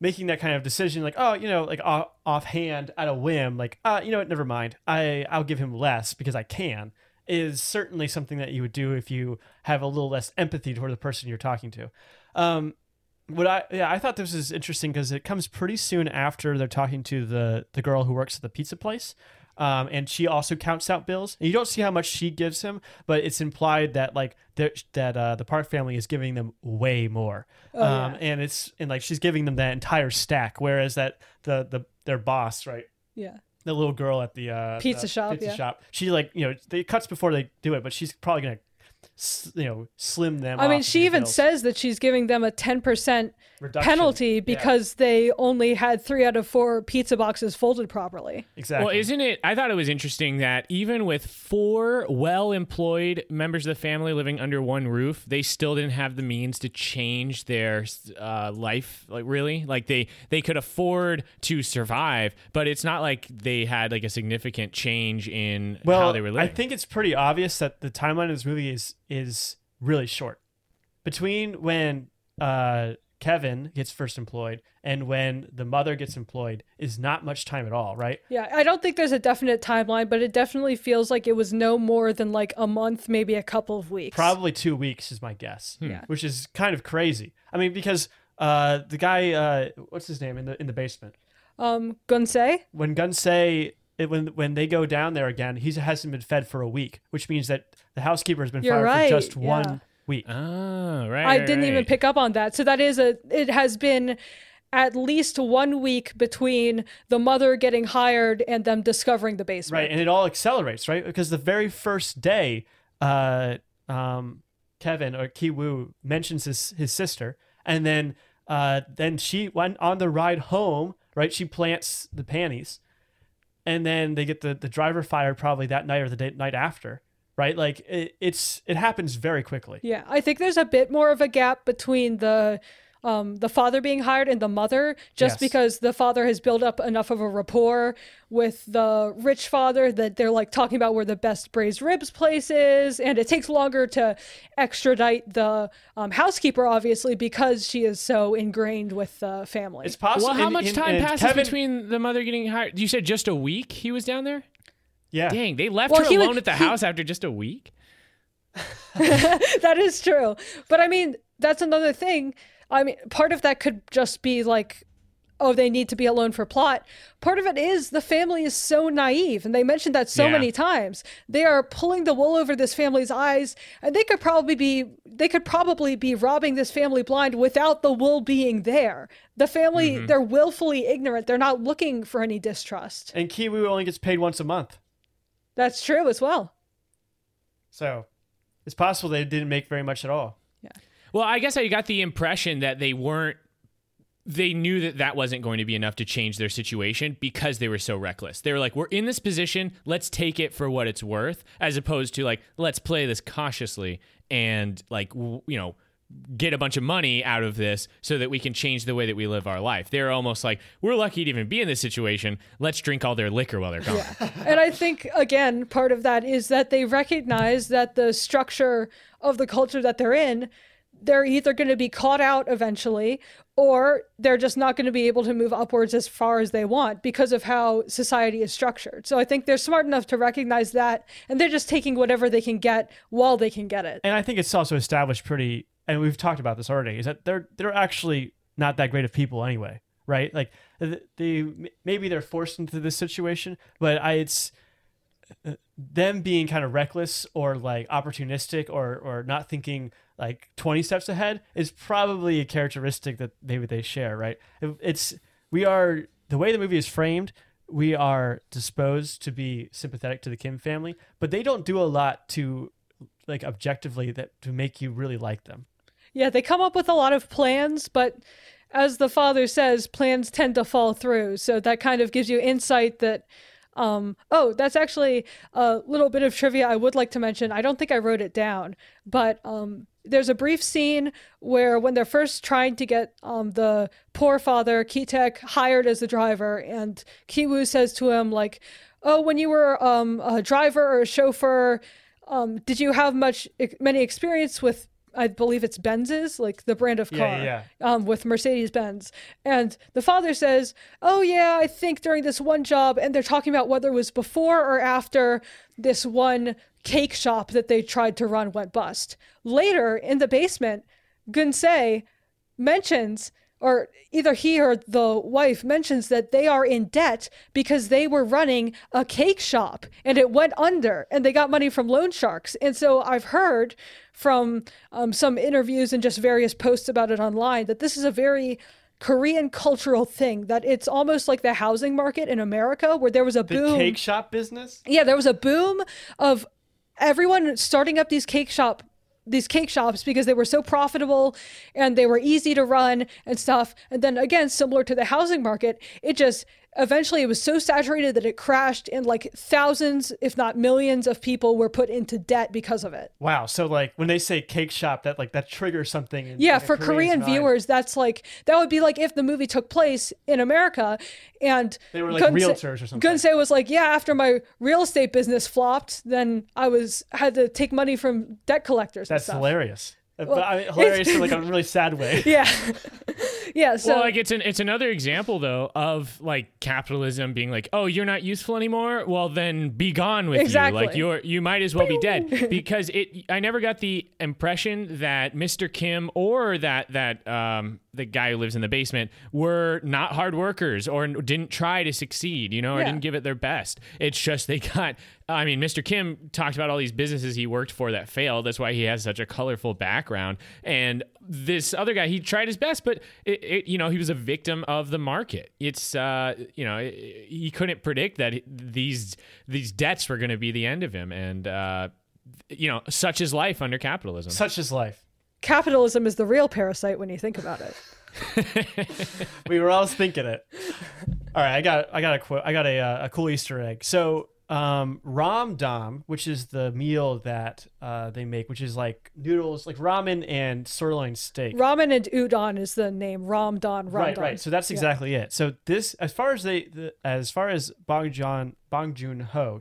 making that kind of decision, like, oh, you know, like offhand at a whim, like, you know what, never mind. I'll give him less because I can, is certainly something that you would do if you have a little less empathy toward the person you're talking to. I thought this was interesting because it comes pretty soon after they're talking to the girl who works at the pizza place. And she also counts out bills. And you don't see how much she gives him, but it's implied that like the Park family is giving them way more. Oh, yeah. And she's giving them that entire stack, whereas that their boss, right? Yeah. The little girl at the pizza shop. She, like, you know, it cuts before they do it, but she's probably gonna, you know, slim them. I mean, she even says that she's giving them a 10% penalty because they only had 3 out of 4 pizza boxes folded properly. Exactly. Well, isn't it? I thought it was interesting that even with 4 well-employed members of the family living under one roof, they still didn't have the means to change their life. Like, really, like they could afford to survive, but it's not like they had like a significant change in how they were living. I think it's pretty obvious that the timeline of this movie is really short between when Kevin gets first employed and when the mother gets employed is not much time at all, right? Yeah, I don't think there's a definite timeline, but it definitely feels like it was no more than like a month, maybe a couple of weeks. Probably 2 weeks is my guess, which is kind of crazy. I mean, because the guy, what's his name in the basement? Geun-sae? When Geun-sae, when they go down there again, he hasn't been fed for a week, which means that the housekeeper has been fired for just 1 week. Oh, right. I didn't even pick up on that. So that is it has been at least 1 week between the mother getting hired and them discovering the basement. Right, and it all accelerates, right? Because the very first day, Kevin or Ki-woo mentions his sister, and then she went on the ride home, right? She plants the panties. And then they get the driver fired probably that night or the night after, right? Like it happens very quickly. Yeah, I think there's a bit more of a gap between the father being hired and the mother, just because the father has built up enough of a rapport with the rich father that they're like talking about where the best braised ribs place is, and it takes longer to extradite the housekeeper, obviously, because she is so ingrained with the family. It's possible. Well, how much time passes between the mother getting hired? You said just a week he was down there? Yeah. Dang, they left her alone at the house after just a week? That is true. But I mean, that's another thing. I mean, part of that could just be like, oh, they need to be alone for plot. Part of it is the family is so naive, and they mentioned that so many times. They are pulling the wool over this family's eyes, and they could probably be robbing this family blind without the wool being there. The family, they're willfully ignorant. They're not looking for any distrust. And Ki-woo only gets paid once a month. That's true as well. So it's possible they didn't make very much at all. Yeah. Well, I guess I got the impression that they knew that wasn't going to be enough to change their situation because they were so reckless. They were like, we're in this position, let's take it for what it's worth, as opposed to like, let's play this cautiously and like, you know, get a bunch of money out of this so that we can change the way that we live our life. They're almost like, we're lucky to even be in this situation. Let's drink all their liquor while they're gone. Yeah. And I think, again, part of that is that they recognize that the structure of the culture that they're in, they're either going to be caught out eventually, or they're just not going to be able to move upwards as far as they want because of how society is structured. So I think they're smart enough to recognize that, and they're just taking whatever they can get while they can get it. And I think it's also established pretty, and we've talked about this already, is that they're actually not that great of people anyway, right? Like maybe they're forced into this situation, but them being kind of reckless or like opportunistic or not thinking like 20 steps ahead is probably a characteristic that maybe they share, right? We are the way the movie is framed, we are disposed to be sympathetic to the Kim family, but they don't do a lot to like objectively that to make you really like them. Yeah, they come up with a lot of plans, but as the father says, plans tend to fall through. So that kind of gives you insight that, that's actually a little bit of trivia I would like to mention. I don't think I wrote it down, but there's a brief scene where when they're first trying to get the poor father, Ki-taek, hired as the driver, and Ki-woo says to him, like, oh, when you were a driver or a chauffeur, did you have many experience with, I believe it's Benz's, like the brand of car, with Mercedes-Benz. And the father says, oh yeah, I think during this one job, and they're talking about whether it was before or after this one cake shop that they tried to run went bust. Later in the basement, Geun-sae mentions, or either he or the wife mentions, that they are in debt because they were running a cake shop and it went under and they got money from loan sharks. And so I've heard from some interviews and just various posts about it online that this is a very Korean cultural thing, that it's almost like the housing market in America where there was a boom. The cake shop business? Yeah, there was a boom of everyone starting up these cake shops because they were so profitable and they were easy to run and stuff. And then again, similar to the housing market, it just eventually it was so saturated that it crashed and like thousands, if not millions of people were put into debt because of it. Wow. So like when they say cake shop, that like that triggers something. For Korean viewers, that's like, that would be like if the movie took place in America and they were like realtors or something. Geun-sae was like, yeah, after my real estate business flopped, then I had to take money from debt collectors. That's hilarious. Well, I mean, hilarious in like a really sad way. Yeah. So well, like it's another example though of like capitalism being like, oh, you're not useful anymore. Well, then be gone with you. Like you might as well be dead because I never got the impression that Mr. Kim or that the guy who lives in the basement were not hard workers or didn't try to succeed, or didn't give it their best. It's just they got. I mean, Mr. Kim talked about all these businesses he worked for that failed. That's why he has such a colorful background. And this other guy, he tried his best, but he was a victim of the market. It's he couldn't predict that these debts were going to be the end of him. And such is life under capitalism. Such is life. Capitalism is the real parasite when you think about it. We were all thinking it. All right, I got a quote. I got a cool Easter egg. So. Ramdam, which is the meal that they make, which is like noodles, like ramen and sirloin steak. Ramen and udon is the name. Ramdam. Right. So that's exactly it. So this, as far as Bong Joon-ho,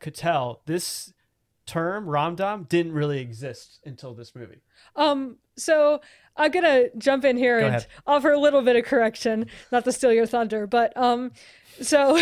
could tell, this term Ramdam didn't really exist until this movie. So I'm gonna jump in here and offer a little bit of correction, not to steal your thunder, but So,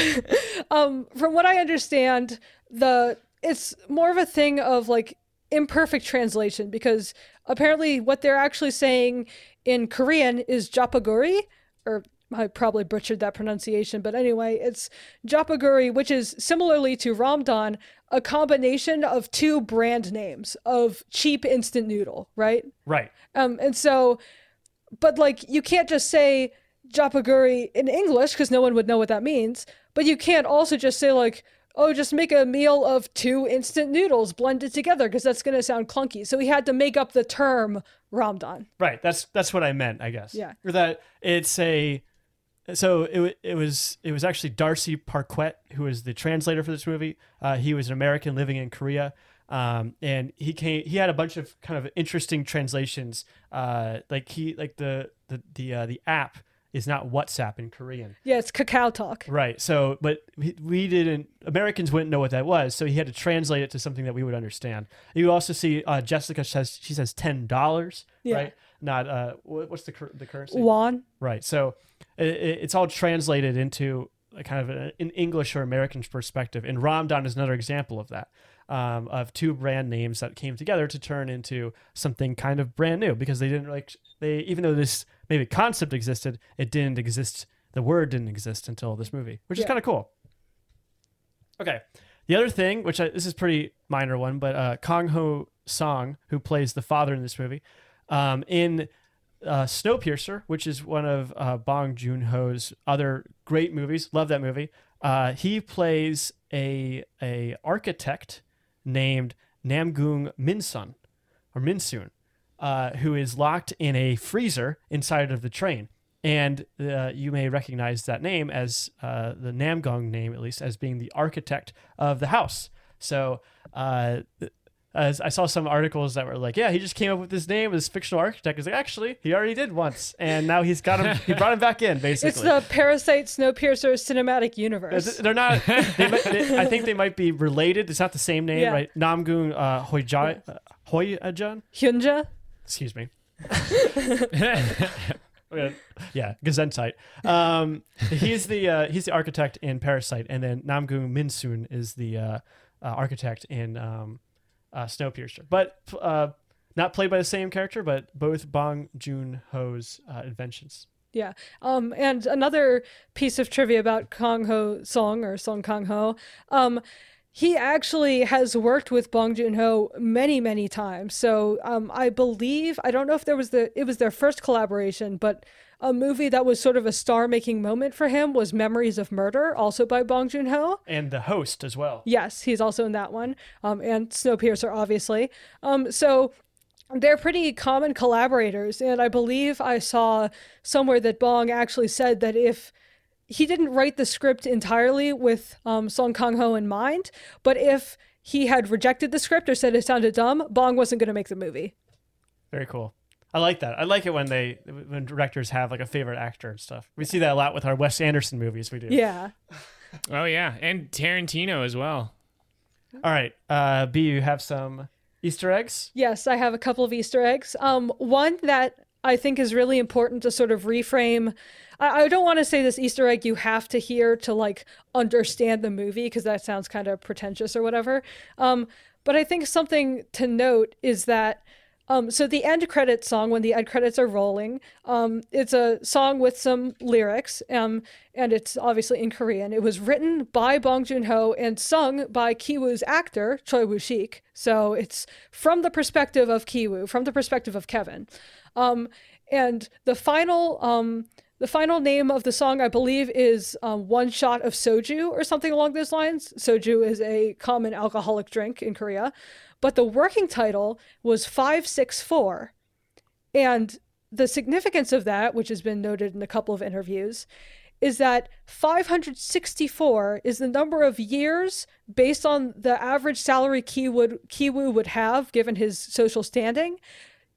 from what I understand, it's more of a thing of like imperfect translation, because apparently what they're actually saying in Korean is japaguri, or I probably butchered that pronunciation, but anyway, it's japaguri, which is similarly to ramdan, a combination of two brand names of cheap instant noodle, right? Right. And so, but like you can't just say japaguri in English because no one would know what that means, but you can't also just say like, oh, just make a meal of two instant noodles blended together, because that's going to sound clunky. So we had to make up the term ramdan. Right. That's what I meant, I guess. Yeah. Or that it was actually Darcy Parquet, who is the translator for this movie. He was an American living in Korea. And he had a bunch of kind of interesting translations. The app is not WhatsApp in Korean. Yeah, it's Kakao Talk. Right. So, but Americans wouldn't know what that was. So he had to translate it to something that we would understand. You also see Jessica says, she says $10, right? Not, what's the currency? Won. Right. So it's all translated into a kind of an English or American perspective. And Ramdan is another example of that, of two brand names that came together to turn into something kind of brand new, because they didn't like, even though this maybe concept existed, it didn't exist. The word didn't exist until this movie, which is kind of cool. Okay. The other thing, which this is pretty minor one, but Kang-ho Song, who plays the father in this movie, in Snowpiercer, which is one of Bong Joon-ho's other great movies. Love that movie. He plays a architect named Namgung Minsoo, or Minsoon, who is locked in a freezer inside of the train. And you may recognize that name as the Namgung name, at least, as being the architect of the house. So as I saw some articles that were like, yeah, he just came up with this name, this fictional architect. He's like, actually, he already did once. And now he's got him. He brought him back in, basically. It's the Parasite Snowpiercer cinematic universe. They're not. I think they might be related. It's not the same name, yeah. Right? Namgung Hoyeojeon? Hyunja? Excuse me. Yeah, Geun-sae. He's the architect in Parasite, and then Namgung Minsoo is the architect in Snowpiercer. But not played by the same character, but both Bong Joon-ho's inventions. Yeah. And another piece of trivia about Kang-ho Song, or Song Kang-ho, he actually has worked with Bong Joon-ho many, many times. So I believe, I don't know if it was their first collaboration, but a movie that was sort of a star-making moment for him was Memories of Murder, also by Bong Joon-ho. And The Host as well. Yes, he's also in that one. And Snowpiercer, obviously. So they're pretty common collaborators. And I believe I saw somewhere that Bong actually said that if he didn't write the script entirely with Song Kang-ho in mind, but if he had rejected the script or said it sounded dumb, Bong wasn't going to make the movie. Very cool. I like that. I like it when directors have like a favorite actor and stuff. We see that a lot with our Wes Anderson movies. We do. Yeah. Oh yeah, and Tarantino as well. All right, B, you have some Easter eggs? Yes, I have a couple of Easter eggs. One that I think is really important to sort of reframe. I don't want to say this Easter egg you have to hear to like understand the movie, because that sounds kind of pretentious or whatever. But I think something to note is that so the end credits song, when the end credits are rolling, it's a song with some lyrics, and it's obviously in Korean. It was written by Bong Joon-ho and sung by Ki-woo's actor, Choi Woo-shik. So it's from the perspective of Ki-woo, from the perspective of Kevin. And the final name of the song, I believe, is One Shot of Soju or something along those lines. Soju is a common alcoholic drink in Korea. But the working title was 564. And the significance of that, which has been noted in a couple of interviews, is that 564 is the number of years based on the average salary Ki-woo would have, given his social standing,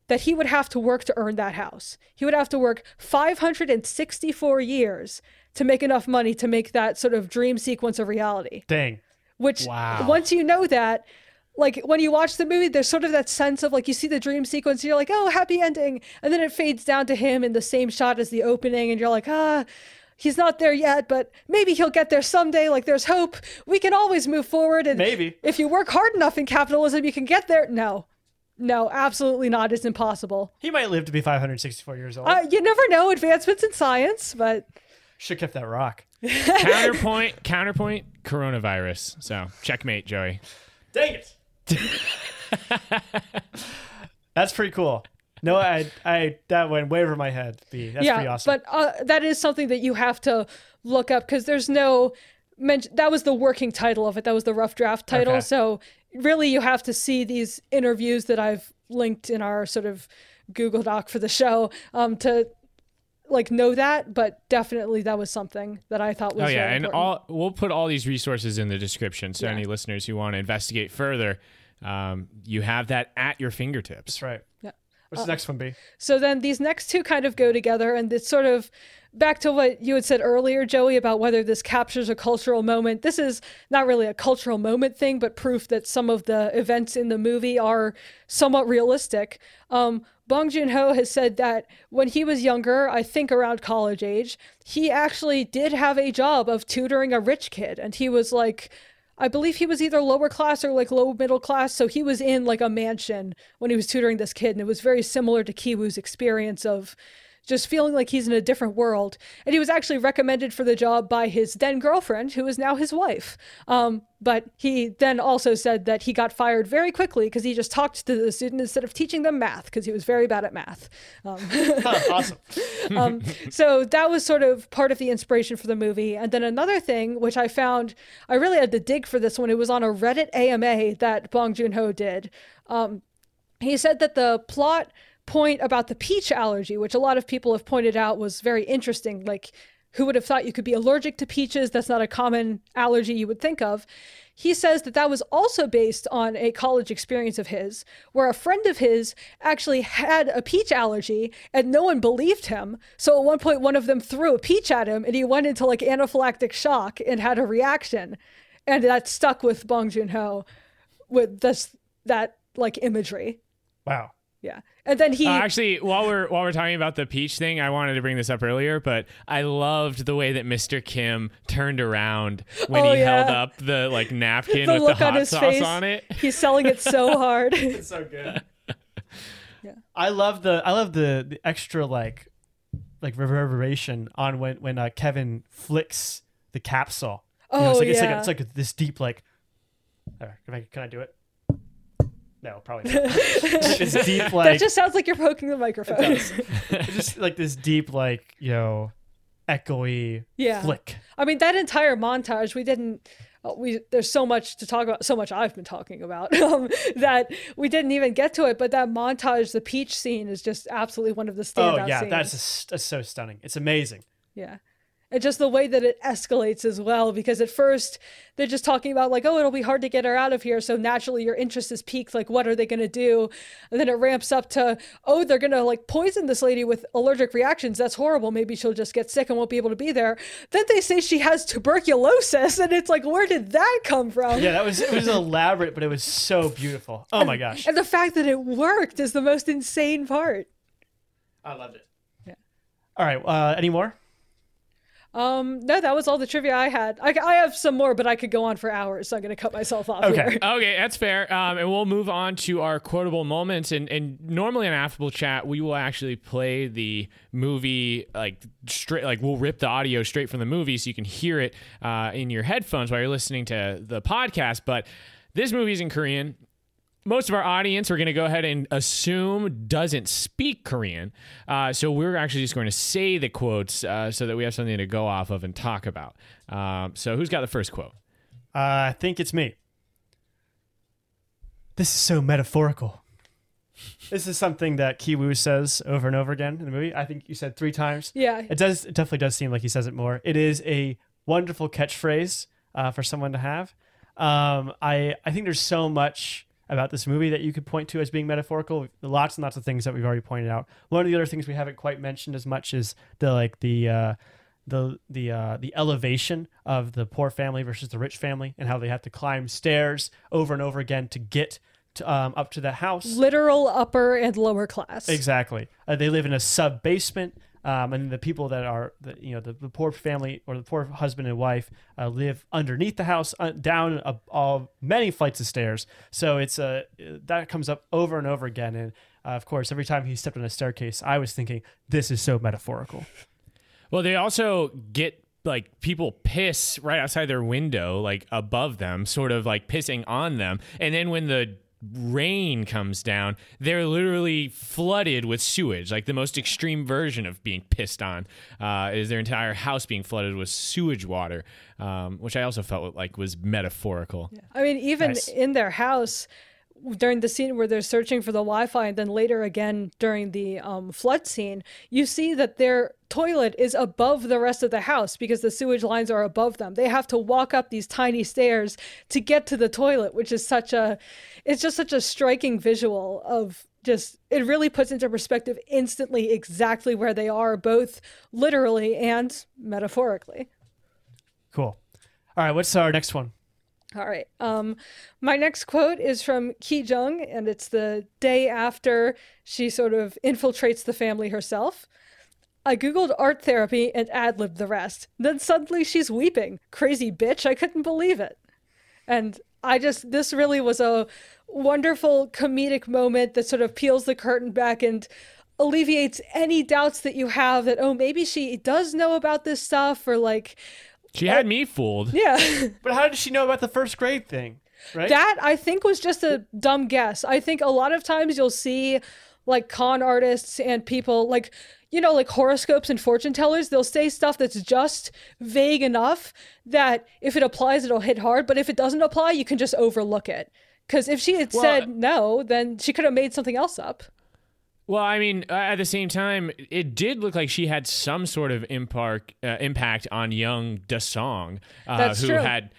that he would have to work to earn that house. He would have to work 564 years to make enough money to make that sort of dream sequence a reality. Dang. Which, wow. Once you know that, like when you watch the movie, there's sort of that sense of like, you see the dream sequence, and you're like, oh, happy ending. And then it fades down to him in the same shot as the opening. And you're like, he's not there yet, but maybe he'll get there someday. Like there's hope. We can always move forward. And maybe if you work hard enough in capitalism, you can get there. No, absolutely not. It's impossible. He might live to be 564 years old. You never know. Advancements in science, but should have kept that rock. Counterpoint. Coronavirus. So checkmate, Joey. Dang it. That's pretty cool. No, I that went way over my head. B. That's pretty awesome. But that is something that you have to look up, because there's no mention. That was the working title of it. That was the rough draft title. Okay. So really, you have to see these interviews that I've linked in our sort of Google Doc for the show to like know that. But definitely that was something that I thought was very important. We'll put all these resources in the description. So any listeners who want to investigate further, you have that at your fingertips. That's right. Yeah. What's the next one be? So then these next two kind of go together, and it's sort of back to what you had said earlier, Joey, about whether this captures a cultural moment. This is not really a cultural moment thing, but proof that some of the events in the movie are somewhat realistic. Bong Joon-ho has said that when he was younger, I think around college age, he actually did have a job of tutoring a rich kid. And he was like, I believe he was either lower class or like low middle class. So he was in like a mansion when he was tutoring this kid. And it was very similar to Ki-woo's experience of just feeling like he's in a different world. And he was actually recommended for the job by his then girlfriend, who is now his wife. But he then also said that he got fired very quickly because he just talked to the student instead of teaching them math, because he was very bad at math. Awesome. So that was sort of part of the inspiration for the movie. And then another thing, which I found, I really had to dig for this one. It was on a Reddit AMA that Bong Joon-ho did. He said that the plot point about the peach allergy, which a lot of people have pointed out was very interesting, like, who would have thought you could be allergic to peaches? That's not a common allergy you would think of. He says that that was also based on a college experience of his, where a friend of his actually had a peach allergy and no one believed him. So at one point, one of them threw a peach at him and he went into like anaphylactic shock and had a reaction. And that stuck with Bong Joon-ho with this, that like imagery. Wow. Yeah. And then he actually, while we're talking about the peach thing, I wanted to bring this up earlier, but I loved the way that Mr. Kim turned around when held up the like napkin the with the hot sauce face. On it. He's selling it so hard. It's so good. Yeah. I love the extra like reverberation on when Kevin flicks the capsule. You know, it's like this deep like. Can I do it? No, probably not. This deep, like, that just sounds like you're poking the microphone. It's just like this deep, like, you know, echoey flick. I mean, that entire montage, there's so much to talk about, so much I've been talking about that we didn't even get to it. But that montage, the peach scene is just absolutely one of the standout scenes. Oh, yeah, that's so stunning. It's amazing. Yeah. And just the way that it escalates as well, because at first they're just talking about like, oh, it'll be hard to get her out of here. So naturally your interest is piqued. Like, what are they going to do? And then it ramps up to, oh, they're going to like poison this lady with allergic reactions. That's horrible. Maybe she'll just get sick and won't be able to be there. Then they say she has tuberculosis. And it's like, where did that come from? Yeah, it was elaborate, but it was so beautiful. Oh, my gosh. And the fact that it worked is the most insane part. I loved it. Yeah. All right. Any more? No, that was all the trivia I had. I have some more, but I could go on for hours, so I'm going to cut myself off here. Okay, that's fair. And we'll move on to our quotable moments. And normally on Affable Chat, we will actually play the movie, like, straight, like we'll rip the audio straight from the movie so you can hear it in your headphones while you're listening to the podcast. But this movie is in Korean. Most of our audience, we're going to go ahead and assume doesn't speak Korean. So we're actually just going to say the quotes so that we have something to go off of and talk about. So who's got the first quote? I think it's me. This is so metaphorical. This is something that Ki-woo says over and over again in the movie. I think you said 3 times. Yeah. It definitely does seem like he says it more. It is a wonderful catchphrase for someone to have. I think there's so much about this movie that you could point to as being metaphorical. Lots and lots of things that we've already pointed out. One of the other things we haven't quite mentioned as much is the elevation of the poor family versus the rich family and how they have to climb stairs over and over again to get up to the house. Literal upper and lower class. Exactly. They live in a sub basement. And the people that are, the poor family or the poor husband and wife live underneath the house, down many flights of stairs. So it's that comes up over and over again. And of course, every time he stepped on a staircase, I was thinking, this is so metaphorical. Well, they also get like people piss right outside their window, like above them, sort of like pissing on them. And then when the rain comes down, they're literally flooded with sewage, like the most extreme version of being pissed on is their entire house being flooded with sewage water, which I also felt like was metaphorical. Yeah. I mean, even in their house during the scene where they're searching for the Wi-Fi, and then later again during the flood scene, you see that their toilet is above the rest of the house because the sewage lines are above them. They have to walk up these tiny stairs to get to the toilet, which is such a striking visual of just, it really puts into perspective instantly exactly where they are, both literally and metaphorically. Cool. All right, what's our next one? All right. My next quote is from Ki-jung, and it's the day after she sort of infiltrates the family herself. I Googled art therapy and ad-libbed the rest. Then suddenly she's weeping. Crazy bitch. I couldn't believe it. And this really was a wonderful comedic moment that sort of peels the curtain back and alleviates any doubts that you have that, oh, maybe she does know about this stuff, or like... She had me fooled. Yeah. But how did she know about the first grade thing, right? That, I think, was just a dumb guess. I think a lot of times you'll see, like, con artists and people, like, you know, like horoscopes and fortune tellers, they'll say stuff that's just vague enough that if it applies, it'll hit hard. But if it doesn't apply, you can just overlook it. Because if she had said no, then she could have made something else up. Well, I mean, at the same time, it did look like she had some sort of impact on young Da-song, who true. Had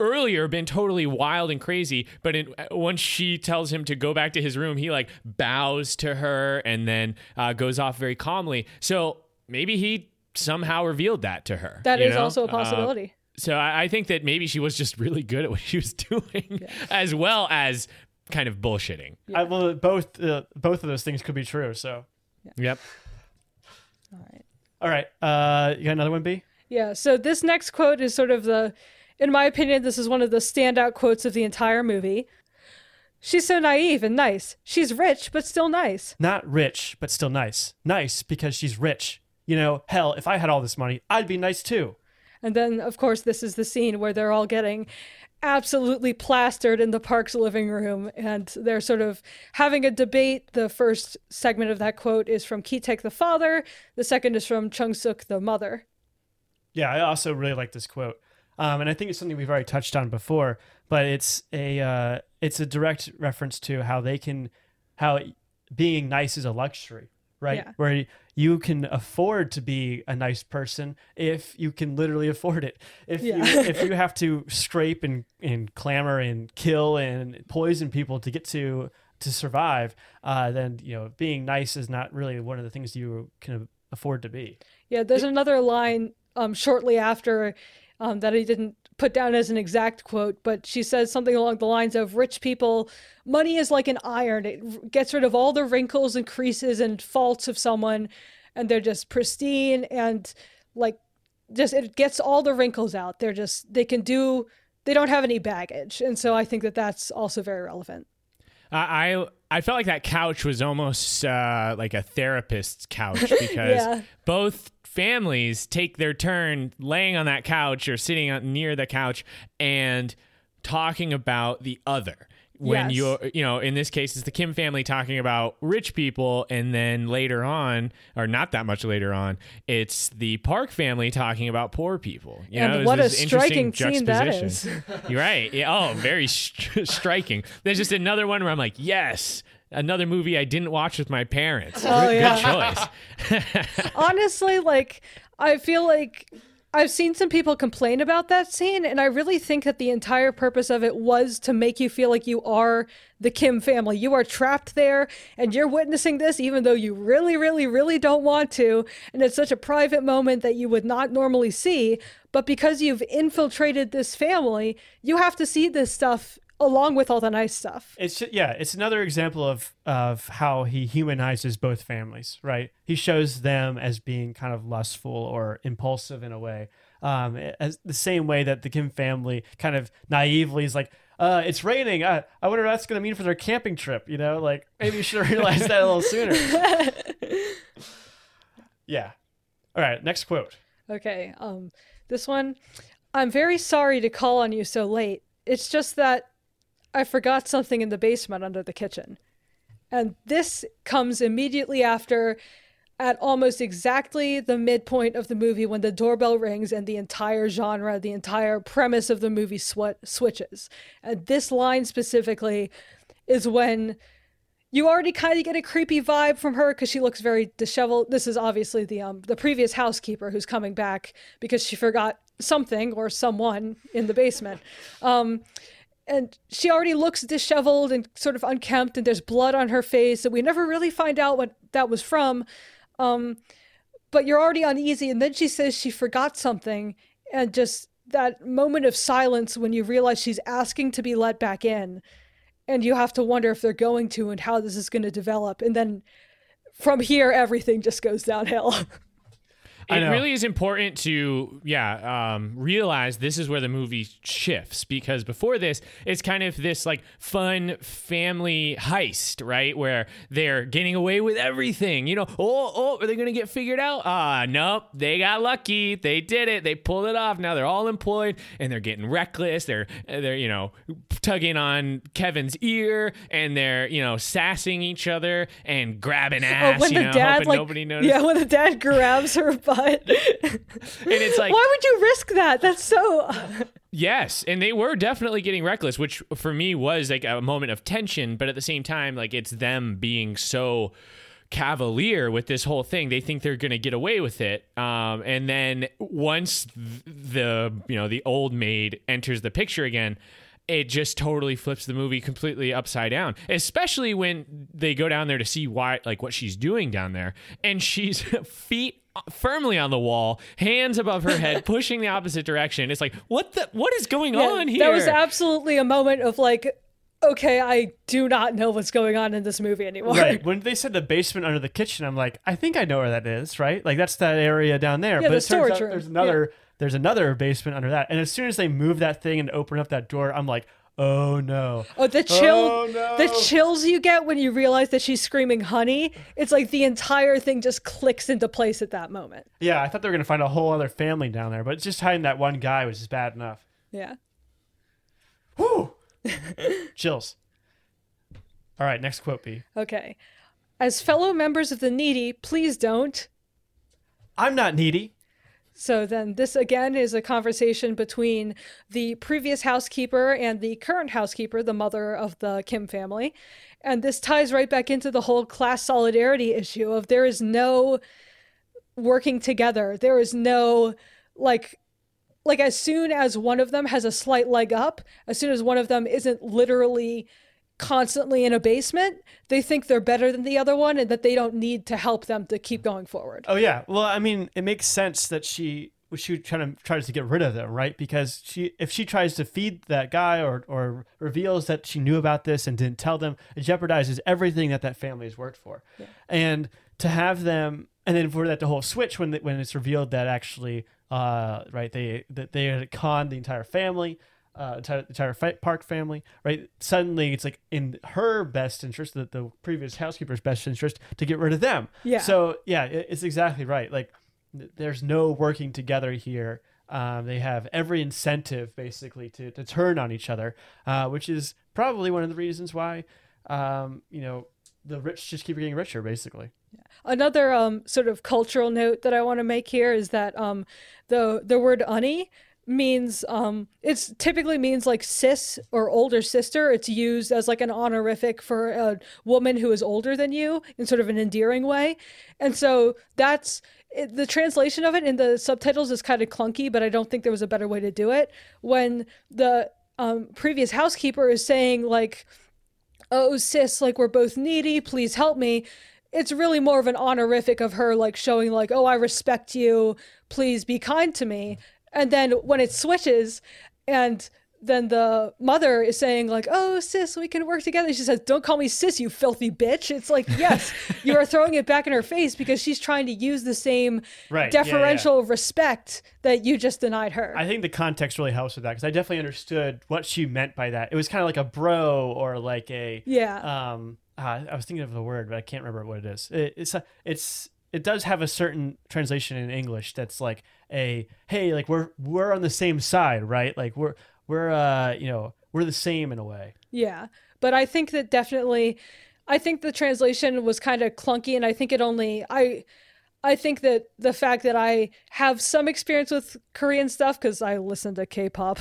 earlier been totally wild and crazy. But once she tells him to go back to his room, he like bows to her and then goes off very calmly. So maybe he somehow revealed that to her. That is also a possibility. So I think that maybe she was just really good at what she was doing, as well as kind of bullshitting. Yeah. Well, both of those things could be true. So, yep. All right. You got another one, B? Yeah. So this next quote is sort of in my opinion, this is one of the standout quotes of the entire movie. She's so naive and nice. She's rich, but still nice. Not rich, but still nice. Nice because she's rich. You know, hell, if I had all this money, I'd be nice too. And then, of course, this is the scene where they're all getting absolutely plastered in the Park's living room, and they're sort of having a debate. The first segment of that quote is from Ki-taek the father. The second is from Chung-suk the mother. Yeah, I also really like this quote, and I think it's something we've already touched on before. But it's a direct reference to how being nice is a luxury, right? Yeah. Where you can afford to be a nice person if you can literally afford it. If you have to scrape and clamor and kill and poison people to get to survive, then being nice is not really one of the things you can afford to be. Yeah, there's another line shortly after that I didn't put down as an exact quote, but she says something along the lines of, rich people, money is like an iron. It gets rid of all the wrinkles and creases and faults of someone, and they're just pristine, and like just it gets all the wrinkles out. They're just they don't have any baggage. And so I think that that's also very relevant. I felt like that couch was almost like a therapist's couch, because both families take their turn laying on that couch or sitting near the couch and talking about the other. When in this case, it's the Kim family talking about rich people, and then later on, or not that much later on, it's the Park family talking about poor people. What a striking scene that is. You're right. Yeah, very striking. There's just another one where I'm like, yes, another movie I didn't watch with my parents. Good choice. Honestly, like, I feel like I've seen some people complain about that scene, and I really think that the entire purpose of it was to make you feel like you are the Kim family. You are trapped there, and you're witnessing this even though you really, really, really don't want to, and it's such a private moment that you would not normally see, but because you've infiltrated this family, you have to see this stuff along with all the nice stuff. It's another example of how he humanizes both families, right? He shows them as being kind of lustful or impulsive in a way, as the same way that the Kim family kind of naively is like, it's raining. I wonder what that's going to mean for their camping trip. Like, maybe you should have realized that a little sooner. Yeah. All right. Next quote. Okay. This one, I'm very sorry to call on you so late. It's just that I forgot something in the basement under the kitchen. And this comes immediately after, at almost exactly the midpoint of the movie, when the doorbell rings and the entire genre, the entire premise of the movie switches. And this line specifically is when you already kind of get a creepy vibe from her because she looks very disheveled. This is obviously the previous housekeeper who's coming back because she forgot something or someone in the basement. And she already looks disheveled and sort of unkempt, and there's blood on her face, and we never really find out what that was from. But you're already uneasy, and then she says she forgot something, and just that moment of silence when you realize she's asking to be let back in, and you have to wonder if they're going to and how this is going to develop. And then from here, everything just goes downhill. it really is important to realize this is where the movie shifts, because before this it's kind of this like fun family heist, right, where they're getting away with everything, you know. Are they gonna get figured out? Nope, they got lucky, they did it, they pulled it off. Now they're all employed and they're getting reckless, they're you know, tugging on Kevin's ear, and they're, you know, sassing each other and grabbing ass, hoping like, nobody notices. Yeah, when the dad grabs her butt. And it's like, why would you risk that? That's so... Yes, and they were definitely getting reckless, which for me was like a moment of tension, but at the same time, like, it's them being so cavalier with this whole thing. They think they're going to get away with it. And then once the old maid enters the picture again, it just totally flips the movie completely upside down, especially when they go down there to see why, like, what she's doing down there. And she's feet firmly on the wall, hands above her head, pushing the opposite direction. It's like, what is going on here? That was absolutely a moment of like, okay, I do not know what's going on in this movie anymore. Right. When they said the basement under the kitchen, I'm like, I think I know where that is, right? Like, that's that area down there. Yeah, but the storage room. There's another... There's another basement under that. And as soon as they move that thing and open up that door, I'm like, oh no. Oh, the chills you get when you realize that she's screaming honey. It's like the entire thing just clicks into place at that moment. Yeah, I thought they were going to find a whole other family down there, but just hiding that one guy was just bad enough. Yeah. Whew! Chills. All right, next quote, B. Okay. As fellow members of the needy, please don't. I'm not needy. So then this, again, is a conversation between the previous housekeeper and the current housekeeper, the mother of the Kim family. And this ties right back into the whole class solidarity issue of there is no working together. There is no, like as soon as one of them has a slight leg up, as soon as one of them isn't literally constantly in a basement, they think they're better than the other one and that they don't need to help them to keep going forward. Oh yeah, well, I mean, it makes sense that she tries to get rid of them, right? Because if she tries to feed that guy or reveals that she knew about this and didn't tell them, it jeopardizes everything that family has worked for. Yeah. And to have them, and then for that the whole switch when it's revealed that actually right they had conned the entire family. Entire Park family, right? Suddenly it's like in her best interest, the previous housekeeper's best interest, to get rid of them. Yeah. So yeah, it's exactly right. Like there's no working together here. They have every incentive basically to turn on each other, which is probably one of the reasons why, the rich just keep getting richer basically. Yeah. Another sort of cultural note that I want to make here is that the word "unny" means it's typically means like sis or older sister. It's used as like an honorific for a woman who is older than you in sort of an endearing way. And so that's it, the translation of it in the subtitles is kind of clunky, but I don't think there was a better way to do it. When the previous housekeeper is saying like, oh sis, like we're both needy, please help me, it's really more of an honorific of her like showing like, oh I respect you, please be kind to me. And then when it switches and then the mother is saying like, oh sis, we can work together, she says, don't call me sis, you filthy bitch. It's like, yes, you are throwing it back in her face because she's trying to use the same deferential respect that you just denied her. I think the context really helps with that because I definitely understood what she meant by that. It was kind of like a bro or like a, I was thinking of the word, but I can't remember what it is. It does have a certain translation in English that's like a, hey, like we're on the same side, right? Like we're the same in a way. Yeah. But I think that definitely, I think the translation was kind of clunky, and I think it only, I think that the fact that I have some experience with Korean stuff because I listen to K-pop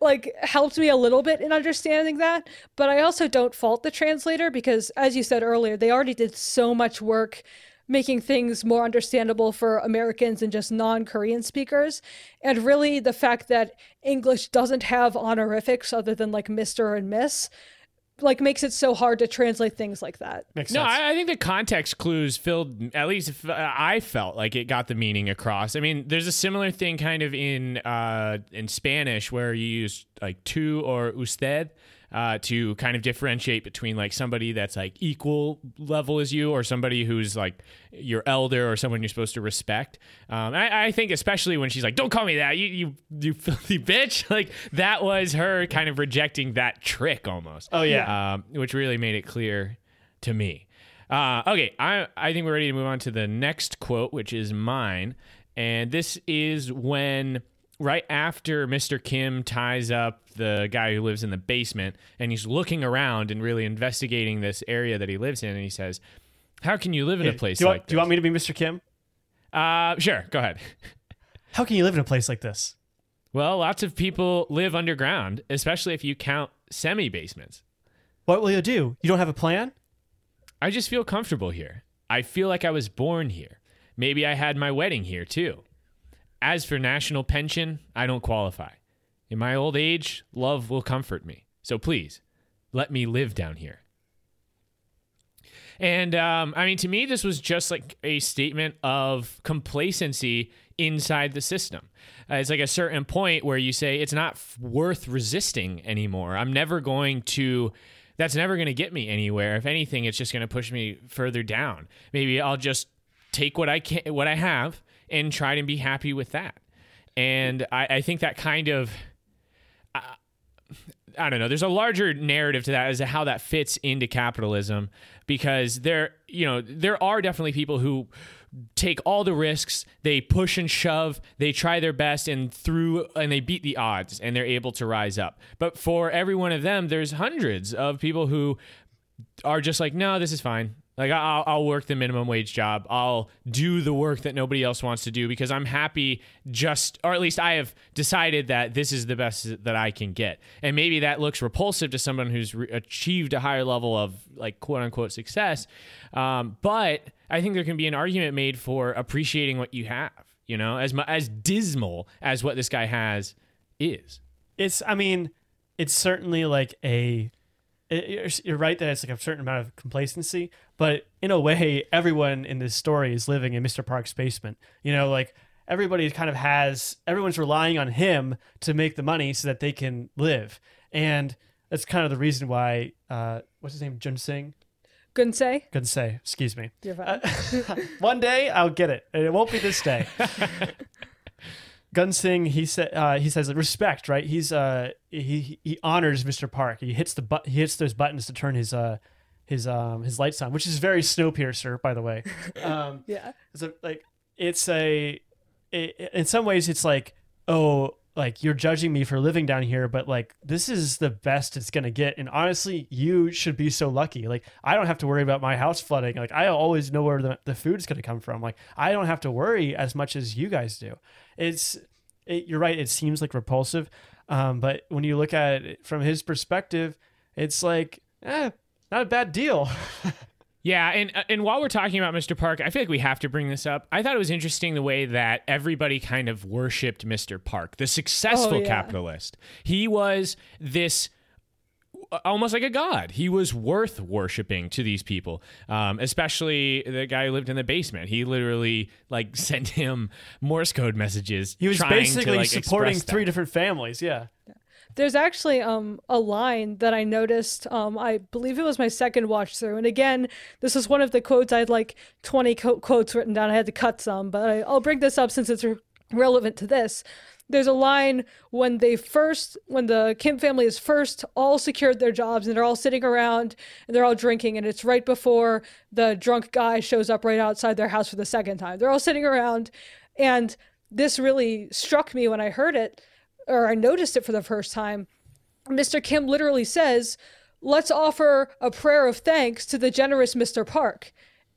like helped me a little bit in understanding that. But I also don't fault the translator because, as you said earlier, they already did so much work making things more understandable for Americans and just non-Korean speakers. And really the fact that English doesn't have honorifics other than like Mr. and Miss like makes it so hard to translate things like that. Makes sense. No, I think the context clues filled, at least I felt like it got the meaning across. I mean, there's a similar thing kind of in Spanish where you use like tú or usted, to kind of differentiate between like somebody that's like equal level as you or somebody who's like your elder or someone you're supposed to respect. I think especially when she's like, don't call me that, you filthy bitch. Like that was her kind of rejecting that trick almost. Oh yeah. Which really made it clear to me. Okay. I think we're ready to move on to the next quote, which is mine. And this is when, right after Mr. Kim ties up the guy who lives in the basement and he's looking around and really investigating this area that he lives in. And he says, how can you live in a place like this? Do you want me to be Mr. Kim? Sure. Go ahead. How can you live in a place like this? Well, lots of people live underground, especially if you count semi-basements. What will you do? You don't have a plan? I just feel comfortable here. I feel like I was born here. Maybe I had my wedding here too. As for national pension, I don't qualify. In my old age, love will comfort me. So please, let me live down here. And I mean, to me, this was just like a statement of complacency inside the system. It's like a certain point where you say, it's not worth resisting anymore. That's never going to get me anywhere. If anything, it's just going to push me further down. Maybe I'll just take what I have and try to be happy with that. And I think that kind of, I don't know, there's a larger narrative to that as to how that fits into capitalism, because there are definitely people who take all the risks, they push and shove, they try their best and they beat the odds and they're able to rise up. But for every one of them, there's hundreds of people who are just like, no, this is fine. Like I'll work the minimum wage job. I'll do the work that nobody else wants to do because I'm happy or at least I have decided that this is the best that I can get. And maybe that looks repulsive to someone who's achieved a higher level of like quote unquote success. But I think there can be an argument made for appreciating what you have, as dismal as what this guy has is. It's certainly like you're right that it's like a certain amount of complacency, but in a way, everyone in this story is living in Mr. Park's basement. Everybody kind of everyone's relying on him to make the money so that they can live. And that's kind of the reason why, what's his name? Geun-sae. Excuse me. You're fine. One day I'll get it. And it won't be this day. Geun-sae, he says like, respect, right? He's he honors Mr. Park. He hits those buttons to turn his lights on, which is very Snowpiercer, by the way. Yeah. In some ways it's like, oh, like you're judging me for living down here, but like this is the best it's gonna get. And honestly, you should be so lucky. Like I don't have to worry about my house flooding. Like I always know where the food's gonna come from. Like I don't have to worry as much as you guys do. You're right. It seems like repulsive, but when you look at it from his perspective, it's like, not a bad deal. Yeah, and while we're talking about Mr. Park, I feel like we have to bring this up. I thought it was interesting the way that everybody kind of worshipped Mr. Park, the successful capitalist. He was this almost like a god. He was worth worshiping to these people, especially the guy who lived in the basement. He literally like sent him Morse code messages. He was basically supporting three different families. Yeah. There's actually a line that I noticed, I believe it was my second watch through. And again, this is one of the quotes. I had like 20 quotes written down. I had to cut some, but I'll bring this up since it's relevant to this. There's a line when the Kim family is first all secured their jobs and they're all sitting around and they're all drinking, and it's right before the drunk guy shows up right outside their house for the second time. They're all sitting around, and this really struck me when I heard it, or I noticed it for the first time. Mr. Kim literally says, let's offer a prayer of thanks to the generous Mr. Park.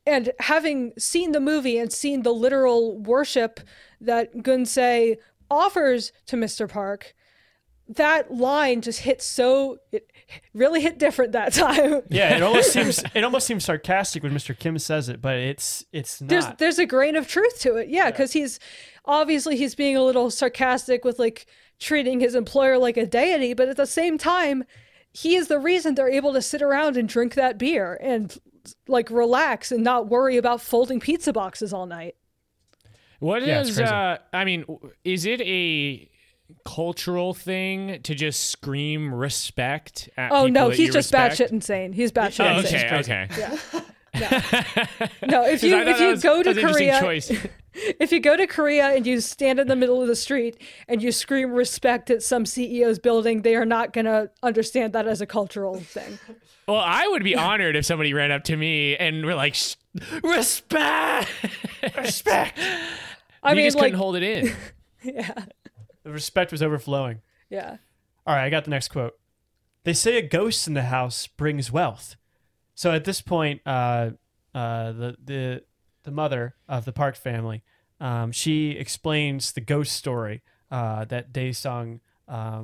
And having seen the movie and seen the literal worship that Geun-sae offers to Mr. Park, that line just hit it really hit different that time. Yeah, it almost seems sarcastic when Mr. Kim says it, but it's not. There's a grain of truth to it. Yeah, because he's being a little sarcastic with like treating his employer like a deity, but at the same time, he is the reason they're able to sit around and drink that beer and like relax and not worry about folding pizza boxes all night. What is, is it a cultural thing to just scream respect at people that you respect? Oh, no, he's just batshit insane. He's batshit insane. Okay, yeah. No, if you go to Korea and you stand in the middle of the street and you scream respect at some CEO's building, they are not going to understand that as a cultural thing. Well, I would be honored if somebody ran up to me and were like, respect! Respect! I mean, you just couldn't hold it in. Yeah. The respect was overflowing. Yeah. All right, I got the next quote. They say a ghost in the house brings wealth. So at this point, the mother of the Park family, she explains the ghost story that Da-song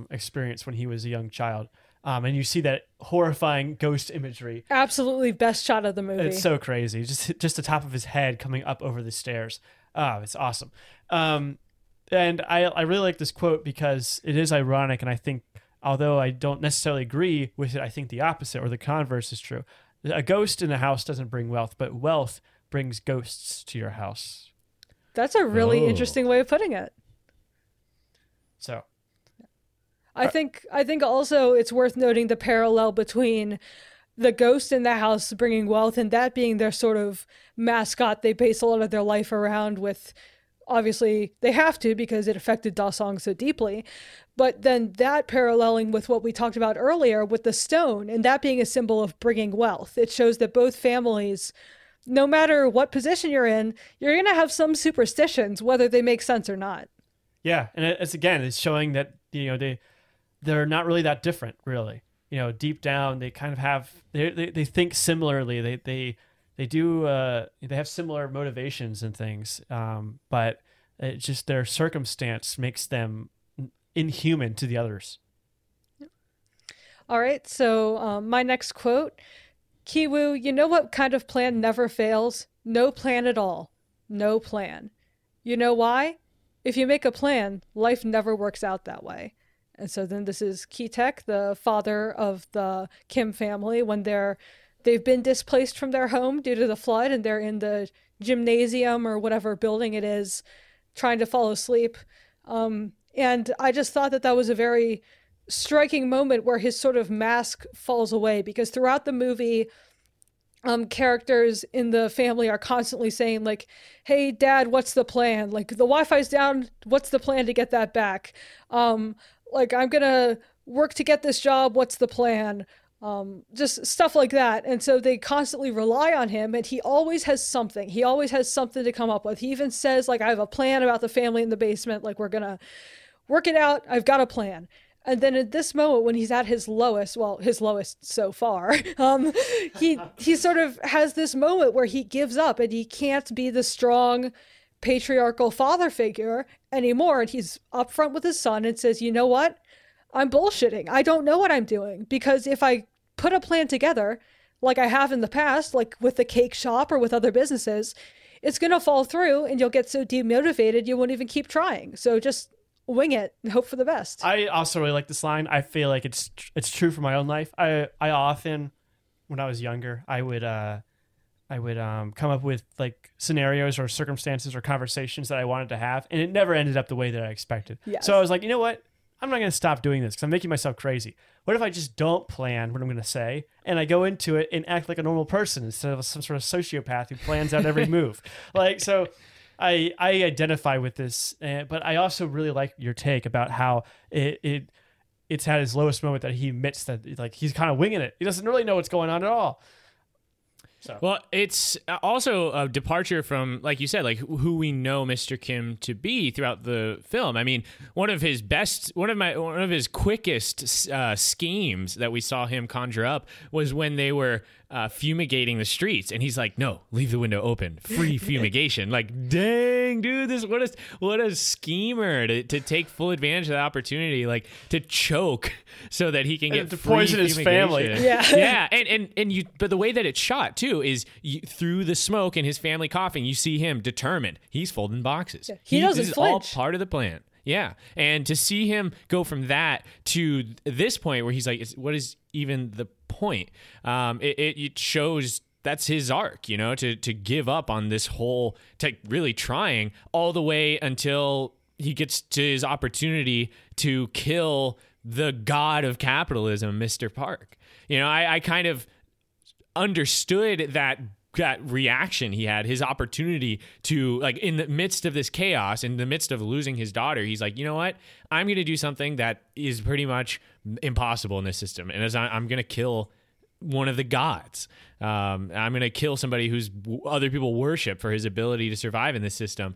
experienced when he was a young child. And you see that horrifying ghost imagery. Absolutely best shot of the movie. It's so crazy. Just the top of his head coming up over the stairs. Oh, it's awesome. And I really like this quote because it is ironic, and I think, although I don't necessarily agree with it, I think the opposite or the converse is true. A ghost in a house doesn't bring wealth, but wealth brings ghosts to your house. That's a really interesting way of putting it. So, I think also it's worth noting the parallel between the ghost in the house bringing wealth and that being their sort of mascot they base a lot of their life around with. Obviously, they have to because it affected Da-song so deeply. But then that paralleling with what we talked about earlier with the stone and that being a symbol of bringing wealth. It shows that both families, no matter what position you're in, you're going to have some superstitions, whether they make sense or not. Yeah. And it's showing that, you know, they're not really that different, really. You know, deep down, they kind of have, they think similarly. They have similar motivations and things, but it's just their circumstance makes them inhuman to the others. All right, so my next quote, Ki-woo, you know what kind of plan never fails? No plan at all. No plan. You know why? If you make a plan, life never works out that way. And so then this is Ki-taek, the father of the Kim family, when they've been displaced from their home due to the flood and they're in the gymnasium or whatever building it is trying to fall asleep. And I just thought that was a very striking moment where his sort of mask falls away, because throughout the movie, characters in the family are constantly saying like, hey, dad, what's the plan? Like the Wi-Fi's down. What's the plan to get that back? Like I'm going to work to get this job. What's the plan? Just stuff like that. And so they constantly rely on him, and he always has something. He always has something to come up with. He even says, like, I have a plan about the family in the basement. Like, we're going to work it out. I've got a plan. And then at this moment when he's at his lowest, so far, he sort of has this moment where he gives up and he can't be the strong patriarchal father figure anymore. And he's upfront with his son and says, you know what? I'm bullshitting. I don't know what I'm doing, because if I put a plan together like I have in the past, like with the cake shop or with other businesses, it's going to fall through and you'll get so demotivated you won't even keep trying. So just wing it and hope for the best. I also really like this line. I feel like it's true for my own life. I often, when I was younger, I would come up with like scenarios or circumstances or conversations that I wanted to have, and it never ended up the way that I expected. Yes. So I was like, you know what? I'm not going to stop doing this because I'm making myself crazy. What if I just don't plan what I'm going to say and I go into it and act like a normal person instead of some sort of sociopath who plans out every move? Like, so I identify with this, but I also really like your take about how it's at his lowest moment that he admits that like he's kind of winging it. He doesn't really know what's going on at all. So. Well, it's also a departure from, like you said, like who we know Mr. Kim to be throughout the film. I mean, one of his quickest schemes that we saw him conjure up was when they were fumigating the streets, and he's like, "No, leave the window open, free fumigation." Like, dang, dude, this what a schemer to take full advantage of the opportunity, like to choke so that he can get to free poison fumigation. His family. Yeah, yeah, and you, but the way that it's shot too. Is through the smoke and his family coughing, you see him determined. He's folding boxes. Yeah, he doesn't flinch. This is all part of the plan. Yeah. And to see him go from that to this point where he's like, what is even the point? It shows that's his arc, you know, to give up on this whole, really trying all the way until he gets to his opportunity to kill the god of capitalism, Mr. Park. You know, I kind of understood that reaction he had, his opportunity to, like, in the midst of this chaos, in the midst of losing his daughter, he's like, you know what? I'm going to do something that is pretty much impossible in this system. And as I'm going to kill one of the gods. I'm going to kill somebody who's other people worship for his ability to survive in this system,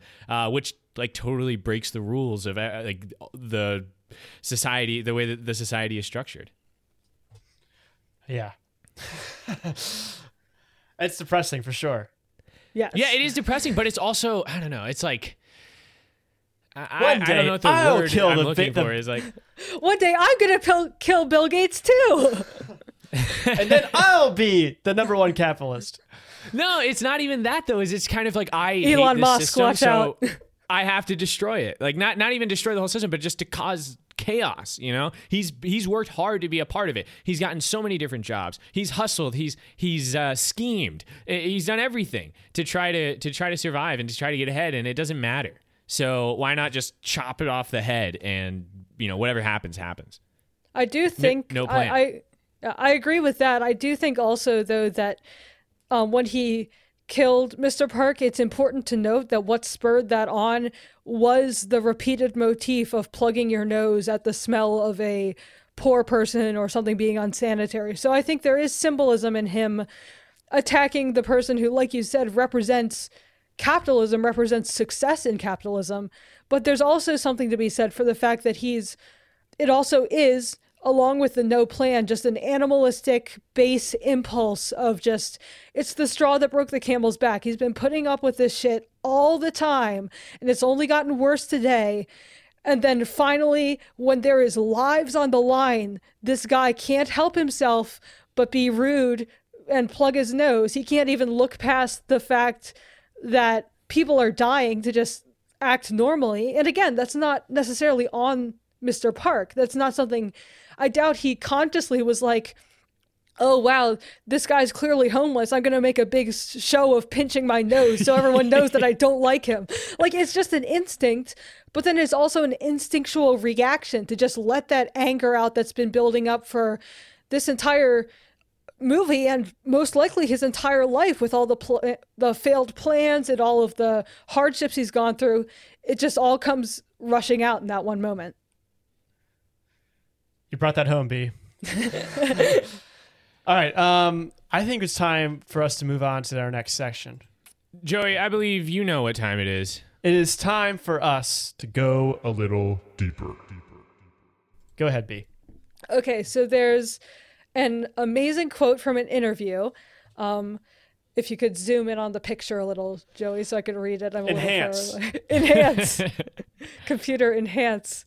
which, like, totally breaks the rules of, like, the society, the way that the society is structured. Yeah. It's depressing for sure. Yeah. Yeah, it is depressing, but it's also, I don't know, it's like, I don't know what the I'll word I'm looking for is, like. One day I'm going to kill Bill Gates too. And then I'll be the number one capitalist. No, it's not even that though. It's kind of like Elon Musk, system, watch out. I have to destroy it. Like not even destroy the whole system, but just to cause chaos, you know? He's worked hard to be a part of it. He's gotten so many different jobs. He's hustled, he's schemed. He's done everything to try to survive and to try to get ahead, and it doesn't matter. So why not just chop it off the head and, you know, whatever happens. I do think no plan. I agree with that. I do think also, though, that when he killed Mr. Park, it's important to note that what spurred that on was the repeated motif of plugging your nose at the smell of a poor person or something being unsanitary. So I think there is symbolism in him attacking the person who, like you said, represents capitalism, represents success in capitalism. But there's also something to be said for the fact that it also is, along with the no plan, just an animalistic base impulse of just, it's the straw that broke the camel's back. He's been putting up with this shit all the time, and it's only gotten worse today. And then finally, when there is lives on the line, this guy can't help himself but be rude and plug his nose. He can't even look past the fact that people are dying to just act normally. And again, that's not necessarily on Mr. Park. That's not something, I doubt he consciously was like, oh wow, this guy's clearly homeless, I'm gonna make a big show of pinching my nose so everyone knows that I don't like him. Like, it's just an instinct, but then it's also an instinctual reaction to just let that anger out that's been building up for this entire movie and most likely his entire life, with all the failed plans and all of the hardships he's gone through. It just all comes rushing out in that one moment. You brought that home, B. All right. I think it's time for us to move on to our next section. Joey, I believe you know what time it is. It is time for us to go a little deeper. Go ahead, B. Okay, so there's an amazing quote from an interview. If you could zoom in on the picture a little, Joey, so I could read it. Enhance. Computer enhance.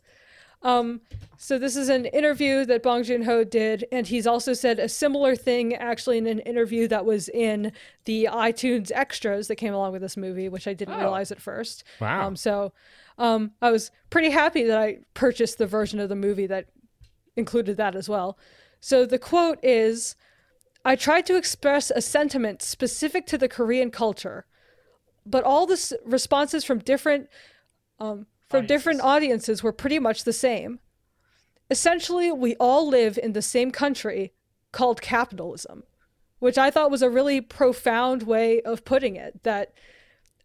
So this is an interview that Bong Joon-ho did, and he's also said a similar thing actually in an interview that was in the iTunes extras that came along with this movie, which I didn't realize at first. Wow. So I was pretty happy that I purchased the version of the movie that included that as well. So the quote is, "I tried to express a sentiment specific to the Korean culture, but all the responses from different audiences were pretty much the same. Essentially, we all live in the same country called capitalism," which I thought was a really profound way of putting it. That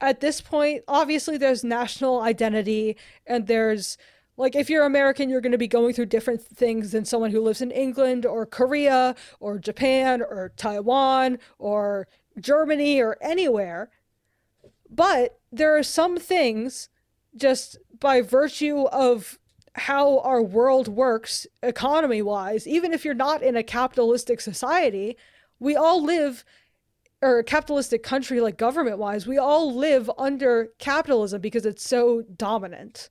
at this point, obviously there's national identity, and there's, like, if you're American, you're going to be going through different things than someone who lives in England or Korea or Japan or Taiwan or Germany or anywhere. But there are some things, just by virtue of how our world works economy-wise, even if you're not in a capitalistic society, we all live, or a capitalistic country like government-wise, we all live under capitalism because it's so dominant.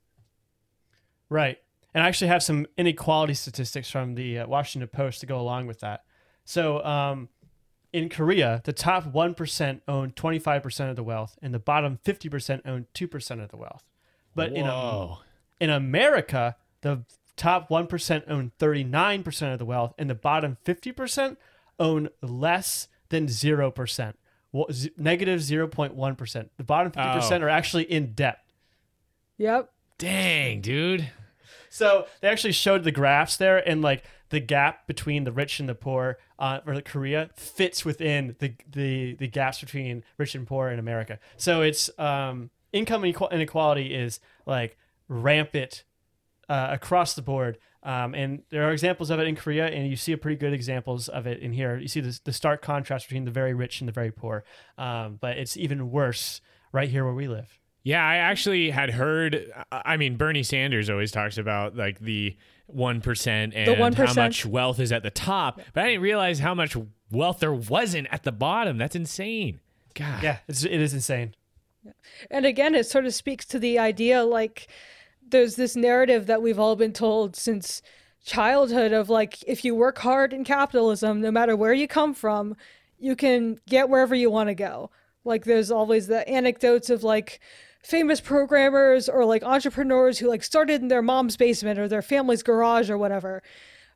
Right. And I actually have some inequality statistics from the Washington Post to go along with that. So in Korea, the top 1% own 25% of the wealth, and the bottom 50% own 2% of the wealth. But in America, the top 1% own 39% of the wealth, and the bottom 50% own less than 0%, negative 0.1%. The bottom 50% are actually in debt. Yep. Dang, dude. So they actually showed the graphs there, and like the gap between the rich and the poor, or like Korea fits within the gaps between rich and poor in America. So it's income inequality is like rampant across the board. And there are examples of it in Korea, and you see a pretty good examples of it in here. You see the stark contrast between the very rich and the very poor. But it's even worse right here where we live. Yeah, I actually had heard, I mean, Bernie Sanders always talks about like the 1% and the 1%. How much wealth is at the top, but I didn't realize how much wealth there wasn't at the bottom. That's insane. God. Yeah, it is insane. And again, it sort of speaks to the idea, like, there's this narrative that we've all been told since childhood of like, if you work hard in capitalism, no matter where you come from, you can get wherever you want to go. Like, there's always the anecdotes of like famous programmers or like entrepreneurs who like started in their mom's basement or their family's garage or whatever.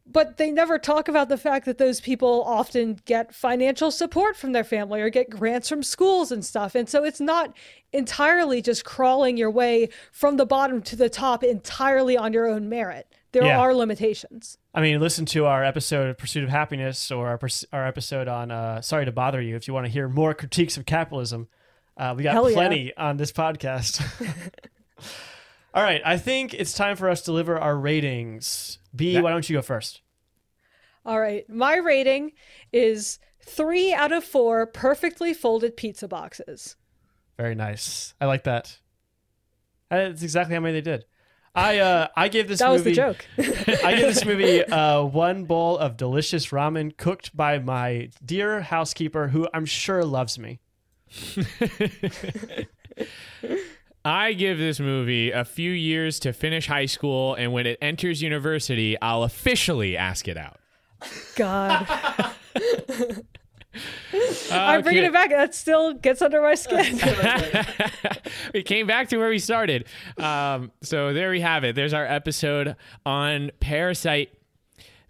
But they never talk about the fact that those people often get financial support from their family or get grants from schools and stuff. And so it's not entirely just crawling your way from the bottom to the top entirely on your own merit. There are limitations. I mean, listen to our episode of Pursuit of Happiness or our episode on Sorry to Bother You if you want to hear more critiques of capitalism. We got plenty on this podcast. All right, I think it's time for us to deliver our ratings. B, why don't you go first? All right, my rating is 3 out of 4 perfectly folded pizza boxes. Very nice. I like that. That's exactly how many they did. I gave this movie... That was the joke. I gave this movie 1 bowl of delicious ramen cooked by my dear housekeeper, who I'm sure loves me. I give this movie a few years to finish high school, and when it enters university, I'll officially ask it out. God. I'm bringing it back. That still gets under my skin. We came back to where we started. So there we have it. There's our episode on Parasite.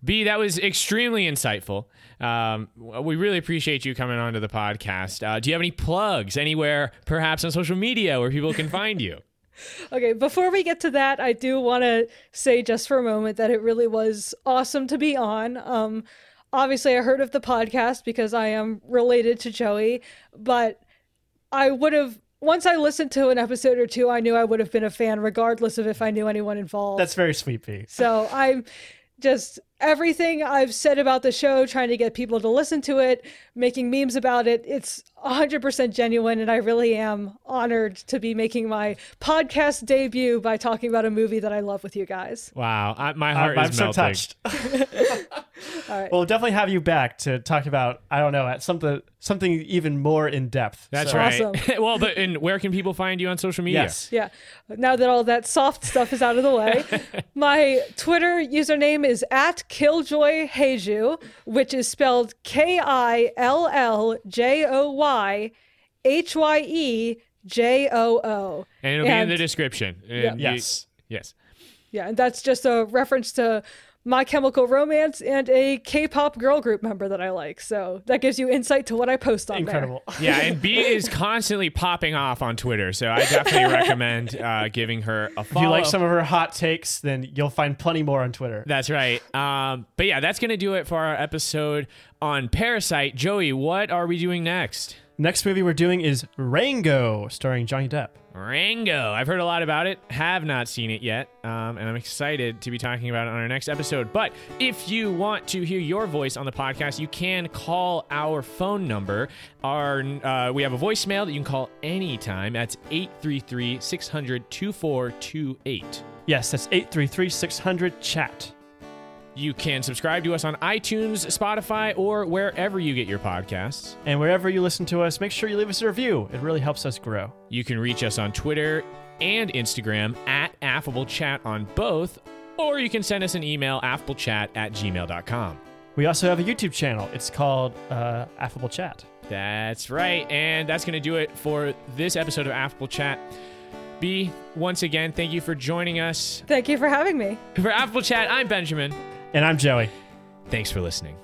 B, that was extremely insightful. We really appreciate you coming onto the podcast. Do you have any plugs anywhere, perhaps on social media, where people can find you? Okay, before we get to that, I do want to say just for a moment that it really was awesome to be on. Obviously, I heard of the podcast because I am related to Joey, but I would have, once I listened to an episode or two, I knew I would have been a fan regardless of if I knew anyone involved. That's very sweet, B. So I'm just... Everything I've said about the show, trying to get people to listen to it, making memes about it, it's 100% genuine, and I really am honored to be making my podcast debut by talking about a movie that I love with you guys. Wow, my heart is melting. I'm so touched. All right. We'll definitely have you back to talk about, I don't know, something even more in depth. That's so. Right. Awesome. Well, and where can people find you on social media? Yes. Yeah. Now that all that soft stuff is out of the way, my Twitter username is @KilljoyHeiju, which is spelled KILLJOYHYEJOO. And it'll be in the description. Yeah. Yes. Yeah, and that's just a reference to My Chemical Romance and a K-pop girl group member that I like. So that gives you insight to what I post on Incredible. There. Yeah, and B is constantly popping off on Twitter, so I definitely recommend giving her a follow. If you like some of her hot takes, then you'll find plenty more on Twitter. That's right. But yeah, that's going to do it for our episode on Parasite. Joey, what are we doing next? Next movie we're doing is Rango, starring Johnny Depp. Rango. I've heard a lot about it, have not seen it yet, and I'm excited to be talking about it on our next episode. But if you want to hear your voice on the podcast, you can call our phone number. We have a voicemail that you can call anytime. That's 833-600-2428. Yes, that's 833-600-CHAT. You can subscribe to us on iTunes, Spotify, or wherever you get your podcasts. And wherever you listen to us, make sure you leave us a review. It really helps us grow. You can reach us on Twitter and Instagram @AffableChat on both, or you can send us an email, affablechat@gmail.com. We also have a YouTube channel. It's called Affable Chat. That's right. And that's going to do it for this episode of Affable Chat. B, once again, thank you for joining us. Thank you for having me. For Affable Chat, I'm Benjamin. And I'm Joey. Thanks for listening.